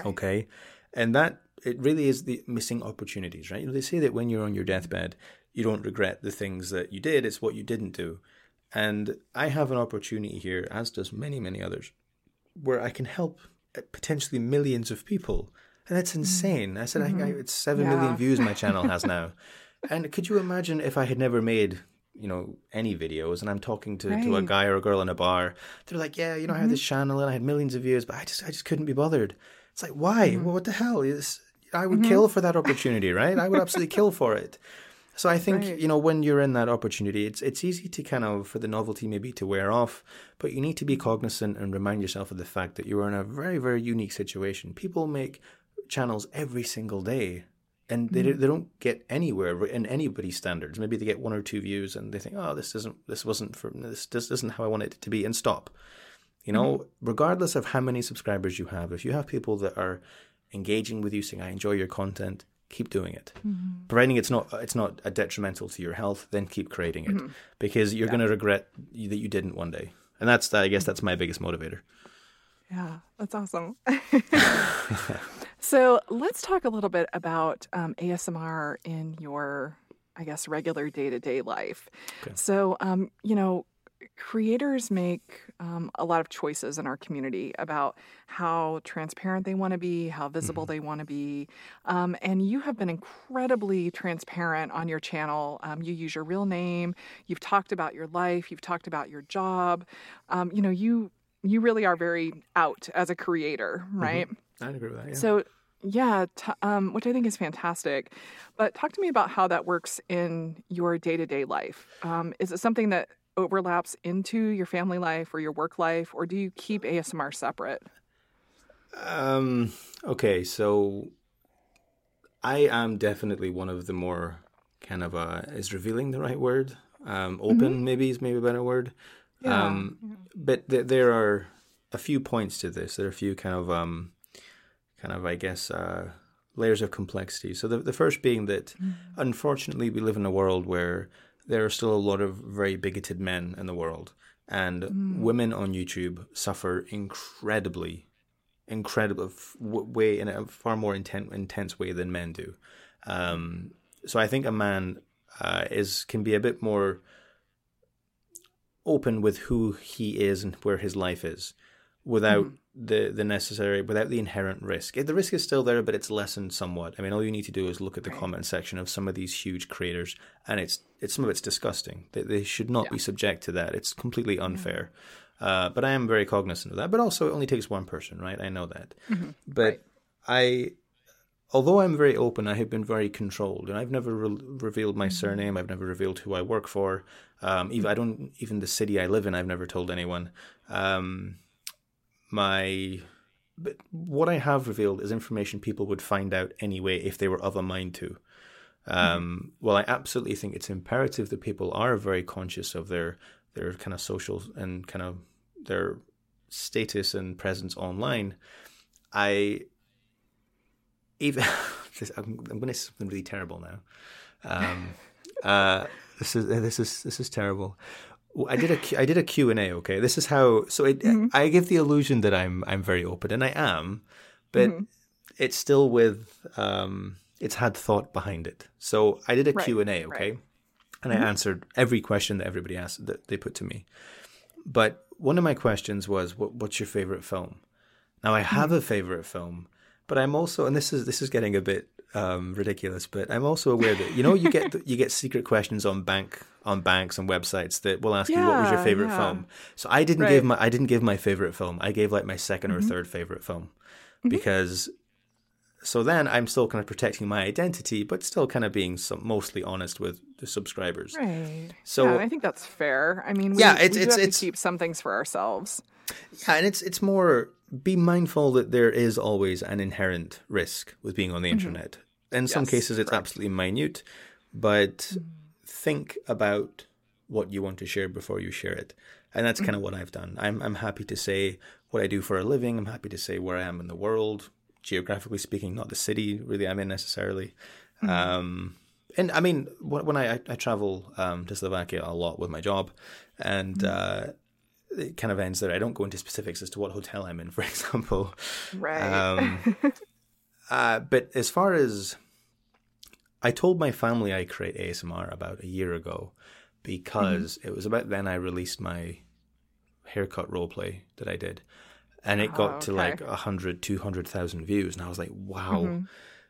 Right. Okay? And that, it really is the missing opportunities, right? They say that when you're on your deathbed, you don't regret the things that you did. It's what you didn't do. And I have an opportunity here, as does many, many others, where I can help potentially millions of people. And that's insane. I said mm-hmm. I, I, it's seven yeah. million views my channel has now. And could you imagine if I had never made, you know, any videos, and I'm talking to, right. to a guy or a girl in a bar. They're like, yeah, you know, mm-hmm. I have this channel and I had millions of views, but I just I just couldn't be bothered. It's like, why? Mm-hmm. Well, what the hell? It's, I would mm-hmm. kill for that opportunity, right? I would absolutely kill for it. So I think, right. you know, when you're in that opportunity, it's it's easy to kind of, for the novelty maybe to wear off, but you need to be cognizant and remind yourself of the fact that you are in a very, very unique situation. People make channels every single day, and they mm-hmm. they don't get anywhere in anybody's standards. Maybe they get one or two views, and they think, "Oh, this isn't this wasn't for this this isn't how I want it to be," and stop. You know, mm-hmm. regardless of how many subscribers you have, if you have people that are engaging with you, saying, "I enjoy your content," keep doing it. Mm-hmm. Providing it's not it's not a detrimental to your health, then keep creating it mm-hmm. because you're yeah. going to regret that you didn't one day. And that's I guess that's my biggest motivator. Yeah, that's awesome. So let's talk a little bit about um, A S M R in your, I guess, regular day-to-day life. Okay. So, um, you know, creators make um, a lot of choices in our community about how transparent they want to be, how visible mm-hmm. they want to be. Um, and you have been incredibly transparent on your channel. Um, you use your real name. You've talked about your life. You've talked about your job. Um, you know, you you really are very out as a creator, right? Mm-hmm. I agree with that, yeah. So, yeah, t- um, which I think is fantastic. But talk to me about how that works in your day-to-day life. Um, is it something that overlaps into your family life or your work life, or do you keep A S M R separate? Um, okay, so I am definitely one of the more kind of, uh, is revealing the right word? Um, open, mm-hmm. maybe, is maybe a better word. Yeah. Um, yeah. But th- there are a few points to this. There are a few kind of... Um, kind of, I guess, uh, layers of complexity. So the the first being that, mm-hmm. unfortunately, we live in a world where there are still a lot of very bigoted men in the world. And mm. women on YouTube suffer incredibly, incredible, f- way in a far more inten- intense way than men do. Um, so I think a man uh, is can be a bit more open with who he is and where his life is, without mm. the the necessary, without the inherent risk. The risk is still there, but it's lessened somewhat. I mean, all you need to do is look at the right. comment section of some of these huge creators, and it's it's some of it's disgusting. They, they should not yeah. be subject to that. It's completely unfair. Yeah. Uh, but I am very cognizant of that. But also, it only takes one person, right? I know that. Mm-hmm. But right. I, although I'm very open, I have been very controlled, and I've never re- revealed my surname. I've never revealed who I work for. Um, even I don't even the city I live in. I've never told anyone. Um, My, but what I have revealed is information people would find out anyway if they were of a mind to. Um, mm-hmm. Well, I absolutely think it's imperative that people are very conscious of their their kind of social and kind of their status and presence online. I even I'm, I'm going to say something really terrible now. Um, uh, this is this is this is terrible. I did a I did a Q and A, okay? This is how so it, mm-hmm. I give the illusion that I'm I'm very open, and I am, but mm-hmm. it's still with um it's had thought behind it. So I did a right. Q and A, okay? Right. And mm-hmm. I answered every question that everybody asked that they put to me. But one of my questions was what, what's your favorite film? Now I have mm-hmm. a favorite film, but I'm also and this is this is getting a bit Um, ridiculous, but I'm also aware that you know you get you get secret questions on bank on banks and websites that will ask yeah, you what was your favorite yeah. film. So I didn't right. give my I didn't give my favorite film. I gave like my second mm-hmm. or third favorite film mm-hmm. because so then I'm still kind of protecting my identity, but still kind of being some, mostly honest with the subscribers. Right. So yeah, I think that's fair. I mean, we, yeah, it's, we do it's, have it's, to keep some things for ourselves. Yeah, and it's it's more. Be mindful that there is always an inherent risk with being on the mm-hmm. internet. In yes, some cases, it's correct. absolutely minute, but mm-hmm. think about what you want to share before you share it. And that's mm-hmm. kind of what I've done. I'm I'm happy to say what I do for a living. I'm happy to say where I am in the world, geographically speaking, not the city really I'm in necessarily. Mm-hmm. Um, and I mean, when I, I, I travel um, to Slovakia a lot with my job and... Mm-hmm. Uh, it kind of ends there. I don't go into specifics as to what hotel I'm in, for example. Right. Um, uh, but as far as I told my family I create A S M R about a year ago because mm-hmm. it was about then I released my haircut role play that I did. And it oh, got to okay. like one hundred, two hundred thousand views. And I was like, wow, mm-hmm.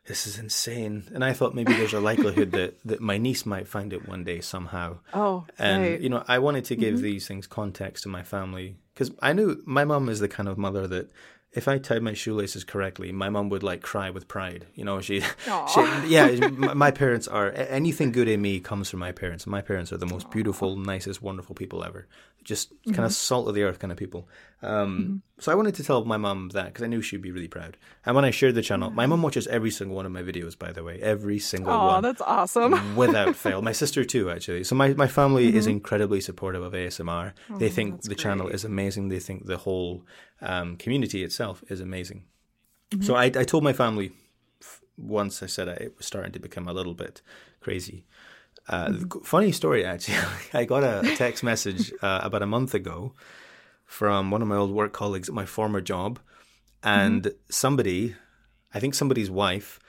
this is insane. And I thought maybe there's a likelihood that, that my niece might find it one day somehow. Oh, And, right. you know, I wanted to give mm-hmm. these things context to my family because I knew my mom is the kind of mother that if I tied my shoelaces correctly, my mom would like cry with pride. You know, she, she yeah, my parents are, anything good in me comes from my parents. My parents are the most Aww. beautiful, nicest, wonderful people ever. Just mm-hmm. kind of salt of the earth kind of people. Um, mm-hmm. So I wanted to tell my mom that because I knew she'd be really proud. And when I shared the channel, my mom watches every single one of my videos, by the way, every single Aww, one. Oh, that's awesome. without fail. My sister too, actually. So my, my family mm-hmm. is incredibly supportive of A S M R. Oh, they think the great. channel is amazing. They think the whole um, community itself is amazing. Mm-hmm. So I, I told my family f- once I said I, it was starting to become a little bit crazy. Uh, funny story, actually. I got a text message uh, about a month ago from one of my old work colleagues at my former job. And mm-hmm. somebody, I think somebody's wife,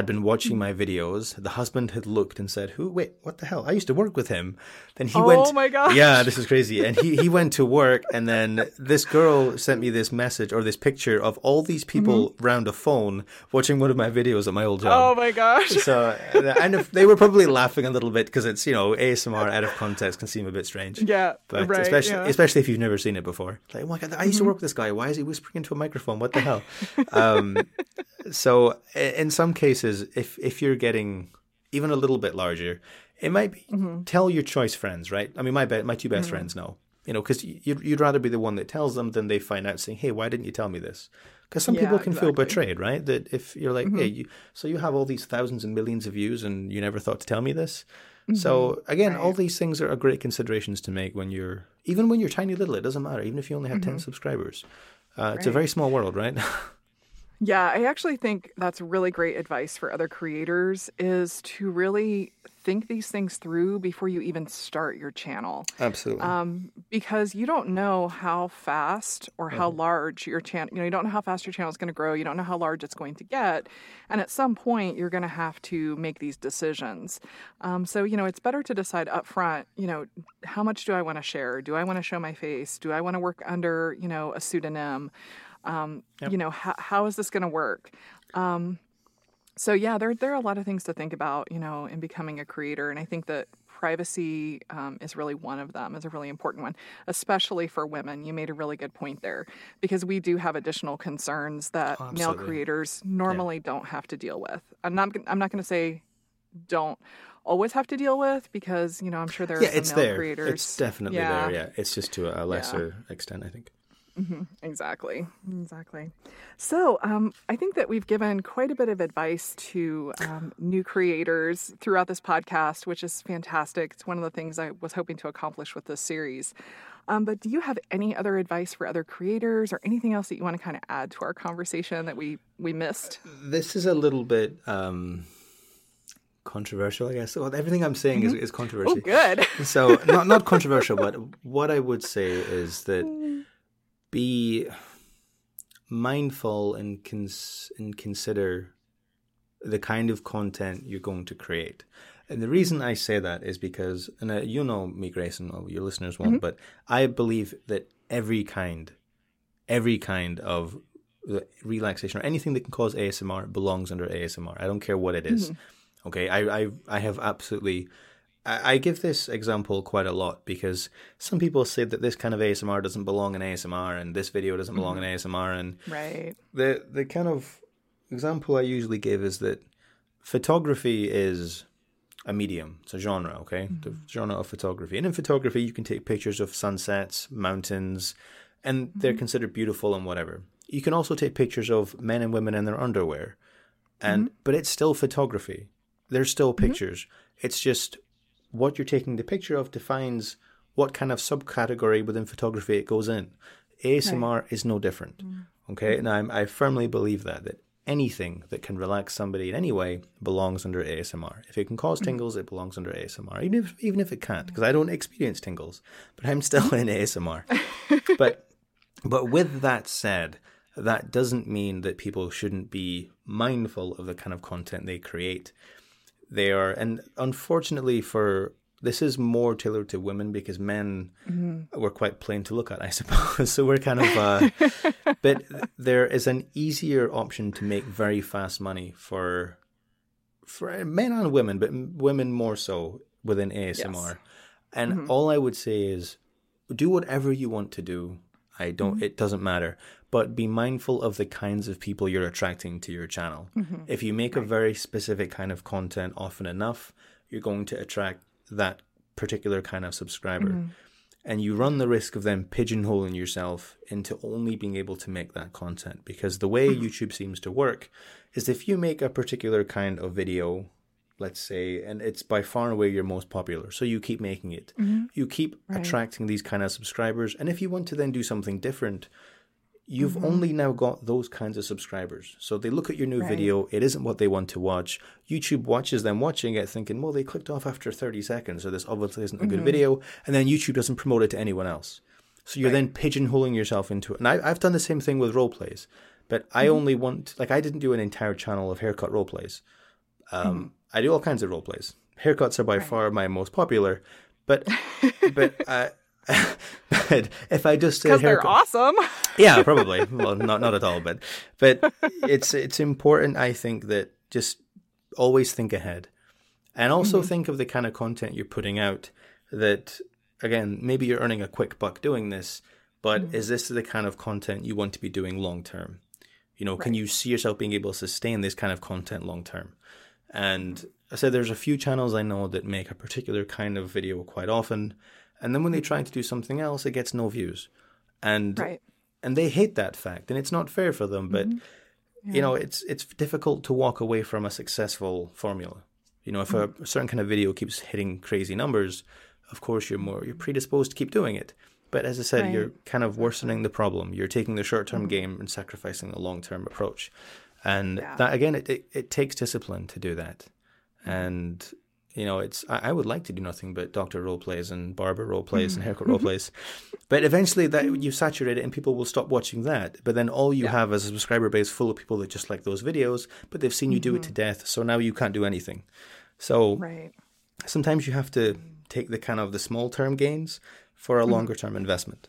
had been watching my videos. The husband had looked and said, "Who? Wait, what the hell? I used to work with him." Then he oh, went, "Oh my gosh. Yeah, this is crazy." And he, he went to work. And then this girl sent me this message or this picture of all these people mm-hmm. round a phone watching one of my videos at my old job. Oh my gosh. So, and if they were probably laughing a little bit because it's, you know, A S M R out of context can seem a bit strange. Yeah. But right, especially, yeah. especially if you've never seen it before. Like, oh my God, I used mm-hmm. to work with this guy. Why is he whispering into a microphone? What the hell? Um, so, in some cases, Is if, if you're getting even a little bit larger, it might be mm-hmm. tell your choice friends, right? I mean, my be- my two best mm-hmm. friends know, you know, because you'd, you'd rather be the one that tells them than they find out saying, "Hey, why didn't you tell me this?" Because some yeah, people can exactly. feel betrayed, right? That if you're like, mm-hmm. "Hey, you, so you have all these thousands and millions of views and you never thought to tell me this." Mm-hmm. So again, right. all these things are great considerations to make when you're, even when you're tiny little, it doesn't matter. Even if you only have mm-hmm. ten subscribers, uh, right. it's a very small world, right? Yeah, I actually think that's really great advice for other creators, is to really think these things through before you even start your channel. Absolutely. Um, because you don't know how fast or how mm-hmm. large your channel, you know, you don't know how fast your channel is going to grow. You don't know how large it's going to get. And at some point, you're going to have to make these decisions. Um, so, you know, it's better to decide up front, you know, how much do I want to share? Do I want to show my face? Do I want to work under, you know, a pseudonym? Um, yep. You know, how, how is this going to work? Um, so, yeah, there, there are a lot of things to think about, you know, in becoming a creator. And I think that privacy um, is really one of them, is a really important one, especially for women. You made a really good point there, because we do have additional concerns that oh, male creators normally yeah. don't have to deal with. I'm not, I'm not going to say don't always have to deal with, because, you know, I'm sure there are yeah, some it's male there. creators. It's definitely yeah. there, yeah. It's just to a lesser yeah. extent, I think. Mm-hmm. Exactly. Exactly. So um, I think that we've given quite a bit of advice to um, new creators throughout this podcast, which is fantastic. It's one of the things I was hoping to accomplish with this series. Um, but do you have any other advice for other creators, or anything else that you want to kind of add to our conversation that we, we missed? This is a little bit um, controversial, I guess. Well, everything I'm saying mm-hmm. is, is controversial. Oh, good. So not, not controversial, but what I would say is that... be mindful and cons- and consider the kind of content you're going to create. And the reason I say that is because, and uh, you know me, Grayson, well, your listeners won't, mm-hmm. but I believe that every kind, every kind of relaxation or anything that can cause A S M R belongs under A S M R. I don't care what it is. Mm-hmm. Okay, I, I I have absolutely... I give this example quite a lot, because some people say that this kind of A S M R doesn't belong in A S M R, and this video doesn't belong mm-hmm. in A S M R. And right. the the kind of example I usually give is that photography is a medium. It's a genre, okay? Mm-hmm. The genre of photography. And in photography, you can take pictures of sunsets, mountains, and mm-hmm. they're considered beautiful and whatever. You can also take pictures of men and women in their underwear. and mm-hmm. But it's still photography. They're still pictures. Mm-hmm. It's just... what you're taking the picture of defines what kind of subcategory within photography it goes in. A S M R right. is no different. Mm-hmm. Okay. And I'm, I firmly believe that, that anything that can relax somebody in any way belongs under A S M R. If it can cause tingles, it belongs under A S M R, even if, even if it can't, because I don't experience tingles, but I'm still in A S M R. But, but with that said, that doesn't mean that people shouldn't be mindful of the kind of content they create. They are, and unfortunately for, this is more tailored to women, because men mm-hmm. were quite plain to look at, I suppose. So we're kind of, uh, but there is an easier option to make very fast money for, for men and women, but women more so within A S M R. Yes. And mm-hmm. all I would say is do whatever you want to do. I don't, mm-hmm. it doesn't matter, but be mindful of the kinds of people you're attracting to your channel. Mm-hmm. If you make right. a very specific kind of content often enough, you're going to attract that particular kind of subscriber. Mm-hmm. And you run the risk of then pigeonholing yourself into only being able to make that content, because the way mm-hmm. YouTube seems to work is if you make a particular kind of video, let's say, and it's by far and away your most popular, so you keep making it. Mm-hmm. You keep right. attracting these kind of subscribers. And if you want to then do something different, you've mm-hmm. only now got those kinds of subscribers. So they look at your new right. video. It isn't what they want to watch. YouTube watches them watching it thinking, well, they clicked off after thirty seconds, so this obviously isn't a mm-hmm. good video. And then YouTube doesn't promote it to anyone else. So you're right. then pigeonholing yourself into it. And I, I've done the same thing with role plays, but I mm-hmm. only want, like I didn't do an entire channel of haircut role plays. Um, mm-hmm. I do all kinds of role plays. Haircuts are by right. far my most popular, but but, uh, but if I just because they're awesome, yeah, probably. Well, not not at all, but but it's it's important. I think that just always think ahead, and also mm-hmm. think of the kind of content you're putting out. That again, maybe you're earning a quick buck doing this, but mm-hmm. is this the kind of content you want to be doing long term? You know, right. can you see yourself being able to sustain this kind of content long term? And I said there's a few channels I know that make a particular kind of video quite often. And then when they try to do something else, it gets no views. And right. and they hate that fact. And it's not fair for them. But, mm-hmm. yeah. you know, it's it's difficult to walk away from a successful formula. You know, if mm-hmm. a certain kind of video keeps hitting crazy numbers, of course, you're more you're predisposed to keep doing it. But as I said, right. you're kind of worsening the problem. You're taking the short-term mm-hmm. game and sacrificing the long-term approach. And yeah. that, again, it, it, it takes discipline to do that. And, you know, it's I, I would like to do nothing but doctor role plays and barber role plays mm-hmm. and haircut role plays. But eventually that you saturate it and people will stop watching that. But then all you yeah. have is a subscriber base full of people that just like those videos, but they've seen you mm-hmm. do it to death. So now you can't do anything. So right. sometimes you have to take the kind of the small-term gains for a longer-term investment.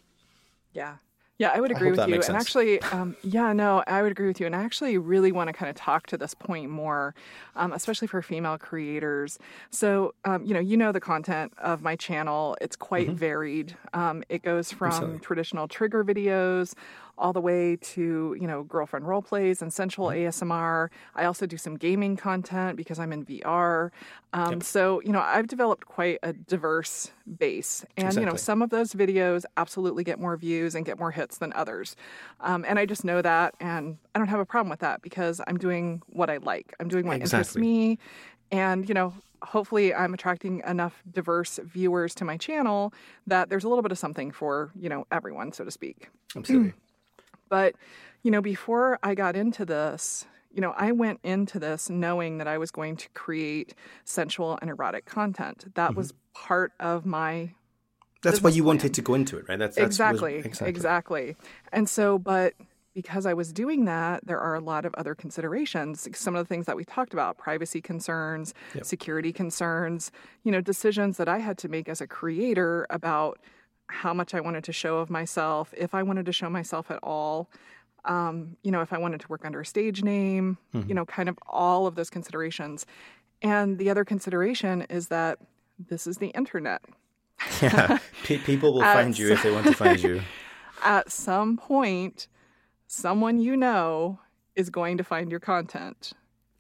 Yeah. Yeah, I would agree I with you. And sense. actually, um, yeah, no, I would agree with you. And I actually really want to kind of talk to this point more, um, especially for female creators. So, um, you know, you know the content of my channel. It's quite mm-hmm. varied. Um, it goes from traditional trigger videos all the way to, you know, girlfriend role plays and sensual mm-hmm. A S M R. I also do some gaming content because I'm in V R. Um, yep. So, you know, I've developed quite a diverse base. And, exactly. you know, some of those videos absolutely get more views and get more hits than others. Um, and I just know that. And I don't have a problem with that because I'm doing what I like. I'm doing what exactly. interests me. And, you know, hopefully I'm attracting enough diverse viewers to my channel that there's a little bit of something for, you know, everyone, so to speak. Absolutely. But, you know, before I got into this, you know, I went into this knowing that I was going to create sensual and erotic content. That mm-hmm. was part of my That's why you plan. wanted to go into it, right? That's, that's exactly, was, exactly, exactly. And so, but because I was doing that, there are a lot of other considerations. Some of the things that we talked about, privacy concerns, yep. security concerns, you know, decisions that I had to make as a creator about how much I wanted to show of myself, if I wanted to show myself at all, um, you know, if I wanted to work under a stage name, mm-hmm. you know, kind of all of those considerations. And the other consideration is that this is the internet. Yeah, P- people will at, find you if they want to find you. At some point, someone you know is going to find your content.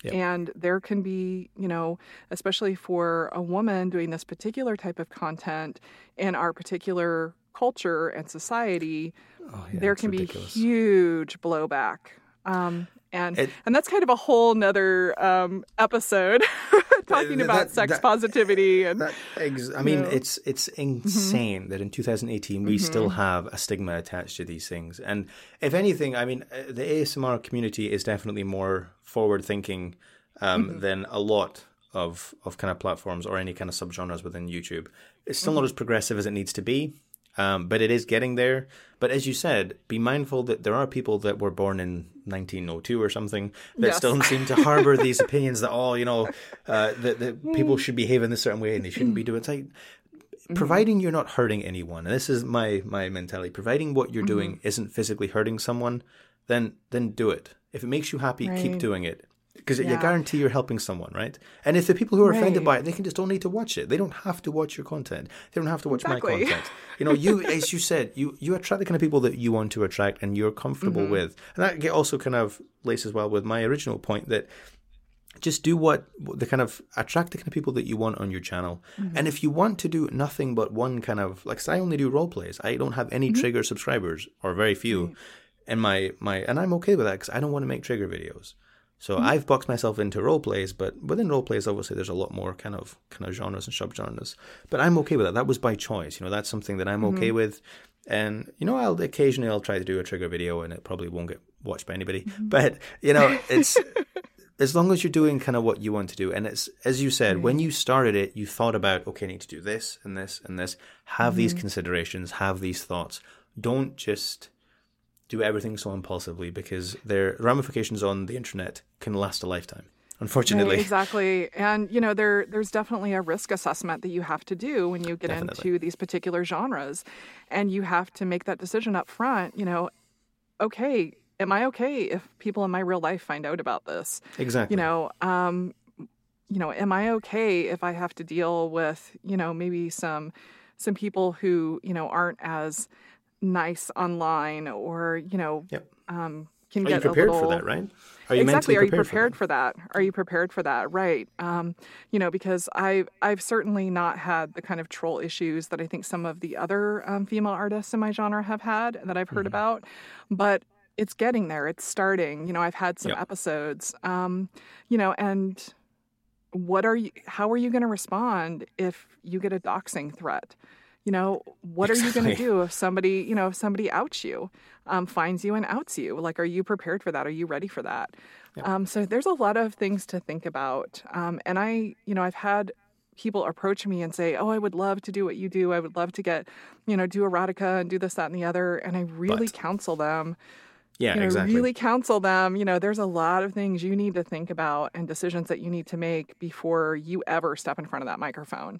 Yep. And there can be, you know, especially for a woman doing this particular type of content in our particular culture and society, oh, yeah, there can ridiculous. be huge blowback. Um, and it, and that's kind of a whole nother um, episode talking that, about sex that, positivity. And that ex- I mean, know. it's it's insane mm-hmm. that in two thousand eighteen we mm-hmm. still have a stigma attached to these things. And if anything, I mean, the A S M R community is definitely more forward-thinking um, mm-hmm. than a lot of of kind of platforms or any kind of subgenres within YouTube. It's still mm-hmm. not as progressive as it needs to be, um, but it is getting there. But as you said, be mindful that there are people that were born in nineteen oh two or something that yes. still seem to harbor these opinions that, oh, you know, uh, that, that people should behave in this certain way and they shouldn't be doing it. Like, providing you're not hurting anyone, and this is my, my mentality, providing what you're mm-hmm. doing isn't physically hurting someone, then then do it. If it makes you happy, right. keep doing it. Because yeah. you guarantee you're helping someone, right? And if the people who are right. offended by it, they can just don't need to watch it. They don't have to watch your content. They don't have to watch exactly. my content. You know, you as you said, you, you attract the kind of people that you want to attract and you're comfortable mm-hmm. with. And that also kind of laces well with my original point that just do what the kind of attract the kind of people that you want on your channel. Mm-hmm. And if you want to do nothing but one kind of like, 'cause I only do role plays. I don't have any mm-hmm. trigger subscribers or very few. Right. And my, my and I'm okay with that because I don't want to make trigger videos. So mm-hmm. I've boxed myself into role plays, but within role plays, obviously, there's a lot more kind of kind of genres and subgenres. But I'm okay with that. That was by choice. You know, that's something that I'm mm-hmm. okay with. And you know, I'll occasionally I'll try to do a trigger video, and it probably won't get watched by anybody. Mm-hmm. But you know, it's as long as you're doing kind of what you want to do. And it's as you said, right. when you started it, you thought about okay, I need to do this and this and this. Have mm-hmm. these considerations. Have these thoughts. Don't just do everything so impulsively because their ramifications on the internet can last a lifetime, unfortunately. Right, exactly. And, you know, there there's definitely a risk assessment that you have to do when you get definitely. into these particular genres. And you have to make that decision up front, you know, okay, am I okay if people in my real life find out about this? Exactly. You know, um, you know, am I okay if I have to deal with, you know, maybe some some people who, you know, aren't as nice online or, you know, yep. um, can get a little... Are you prepared for that, right? Are you exactly. Are you prepared for that? for that? Are you prepared for that? Right. Um, you know, because I've, I've certainly not had the kind of troll issues that I think some of the other um, female artists in my genre have had that I've heard mm-hmm. about. But it's getting there. It's starting. You know, I've had some yep. episodes, um, you know, and what are you... How are you going to respond if you get a doxing threat? You know, what exactly. are you going to do if somebody, you know, if somebody outs you, um, finds you and outs you? Like, are you prepared for that? Are you ready for that? Yep. Um, so there's a lot of things to think about. Um, and I, you know, I've had people approach me and say, oh, I would love to do what you do. I would love to get, you know, do erotica and do this, that, and the other. And I really but, counsel them. Yeah, you know, exactly. really counsel them. You know, there's a lot of things you need to think about and decisions that you need to make before you ever step in front of that microphone.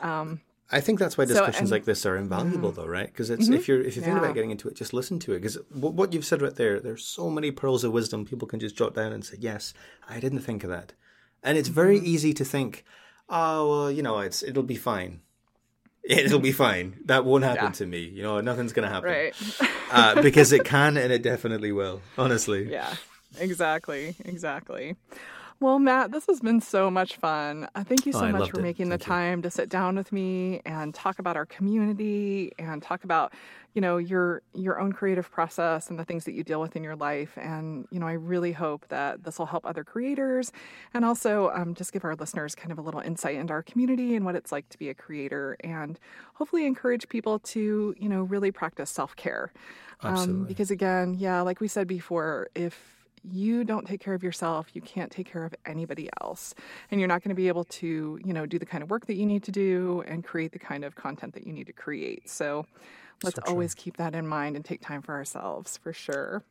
Um, I think that's why discussions so, and, like this are invaluable, mm-hmm. though, right? Because it's mm-hmm. if you're if you're thinking yeah. about getting into it, just listen to it. Because w- what you've said right there, there's so many pearls of wisdom people can just jot down and say, yes, I didn't think of that. And it's mm-hmm. very easy to think, oh, well, you know, it's it'll be fine. It'll be fine. That won't happen yeah. to me. You know, nothing's going to happen. Right. uh, because it can, and it definitely will, honestly. Yeah, exactly. Exactly. Well, Matt, this has been so much fun. Uh, thank you so oh, much for making it. the thank time you. to sit down with me and talk about our community and talk about, you know, your your own creative process and the things that you deal with in your life. And, you know, I really hope that this will help other creators and also um, just give our listeners kind of a little insight into our community and what it's like to be a creator and hopefully encourage people to, you know, really practice self-care. Absolutely. Um, because, again, yeah, like we said before, if you don't take care of yourself, you can't take care of anybody else. And you're not going to be able to, you know, do the kind of work that you need to do and create the kind of content that you need to create. So let's so always keep that in mind and take time for ourselves, for sure.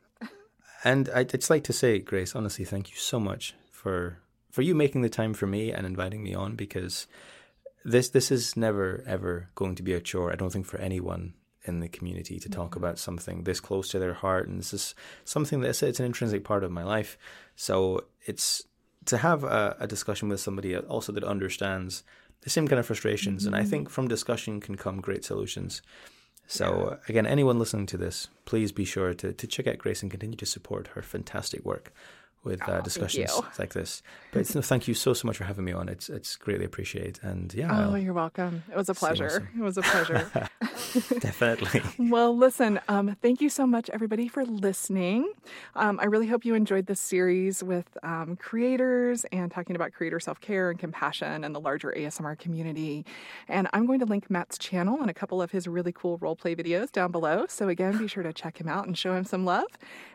And I'd just like to say, Grace, honestly, thank you so much for for you making the time for me and inviting me on, because this this is never, ever going to be a chore, I don't think, for anyone in the community to talk about something this close to their heart. And this is something that's it's an intrinsic part of my life. So it's to have a, a discussion with somebody also that understands the same kind of frustrations. Mm-hmm. And I think from discussion can come great solutions. So yeah. again, anyone listening to this, please be sure to, to check out Grace and continue to support her fantastic work with oh, uh, discussions like this. But it's, no, thank you so, so much for having me on. It's it's greatly appreciated. And yeah. Oh, I'll, you're welcome. It was a pleasure. It was a pleasure. Definitely. Well, listen, um, thank you so much, everybody, for listening. Um, I really hope you enjoyed this series with um, creators and talking about creator self-care and compassion and the larger A S M R community. And I'm going to link Matt's channel and a couple of his really cool role play videos down below. So again, be sure to check him out and show him some love.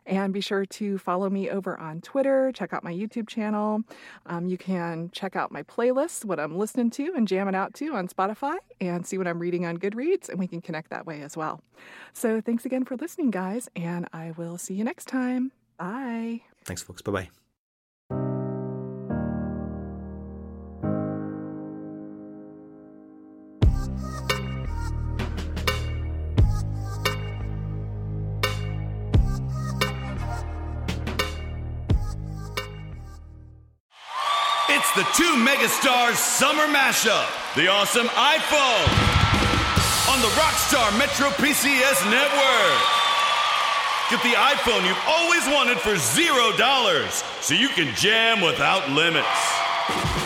And be sure to follow me over on Twitter. Twitter, check out my YouTube channel. Um, you can check out my playlists, what I'm listening to and jamming out to on Spotify, and see what I'm reading on Goodreads, and we can connect that way as well. So thanks again for listening, guys, and I will see you next time. Bye. Thanks, folks. Bye-bye. The two megastars summer mashup. The awesome iPhone on the Rockstar Metro P C S network. Get the iPhone you've always wanted for zero dollars, so you can jam without limits.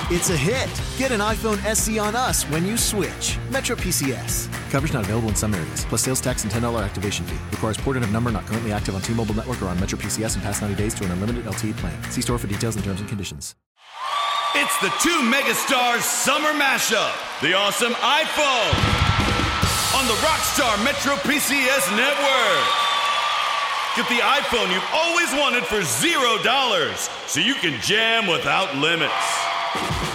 It's a hit. Get an iPhone S E on us when you switch. Metro P C S. Coverage not available in some areas, plus sales tax and ten dollars activation fee. Requires porting of number not currently active on T-Mobile network or on Metro P C S in past ninety days to an unlimited L T E plan. See store for details and terms and conditions. It's the two megastars summer mashup. The awesome iPhone on the Rockstar Metro P C S network. Get the iPhone you've always wanted for zero dollars, so you can jam without limits.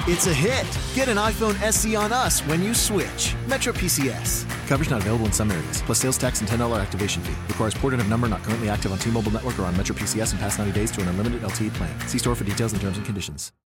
It's a hit. Get an iPhone S E on us when you switch. Metro P C S. Coverage not available in some areas, plus sales tax and ten dollars activation fee. Requires porting of number not currently active on T-Mobile network or on Metro P C S in past ninety days to an unlimited L T E plan. See store for details and terms and conditions.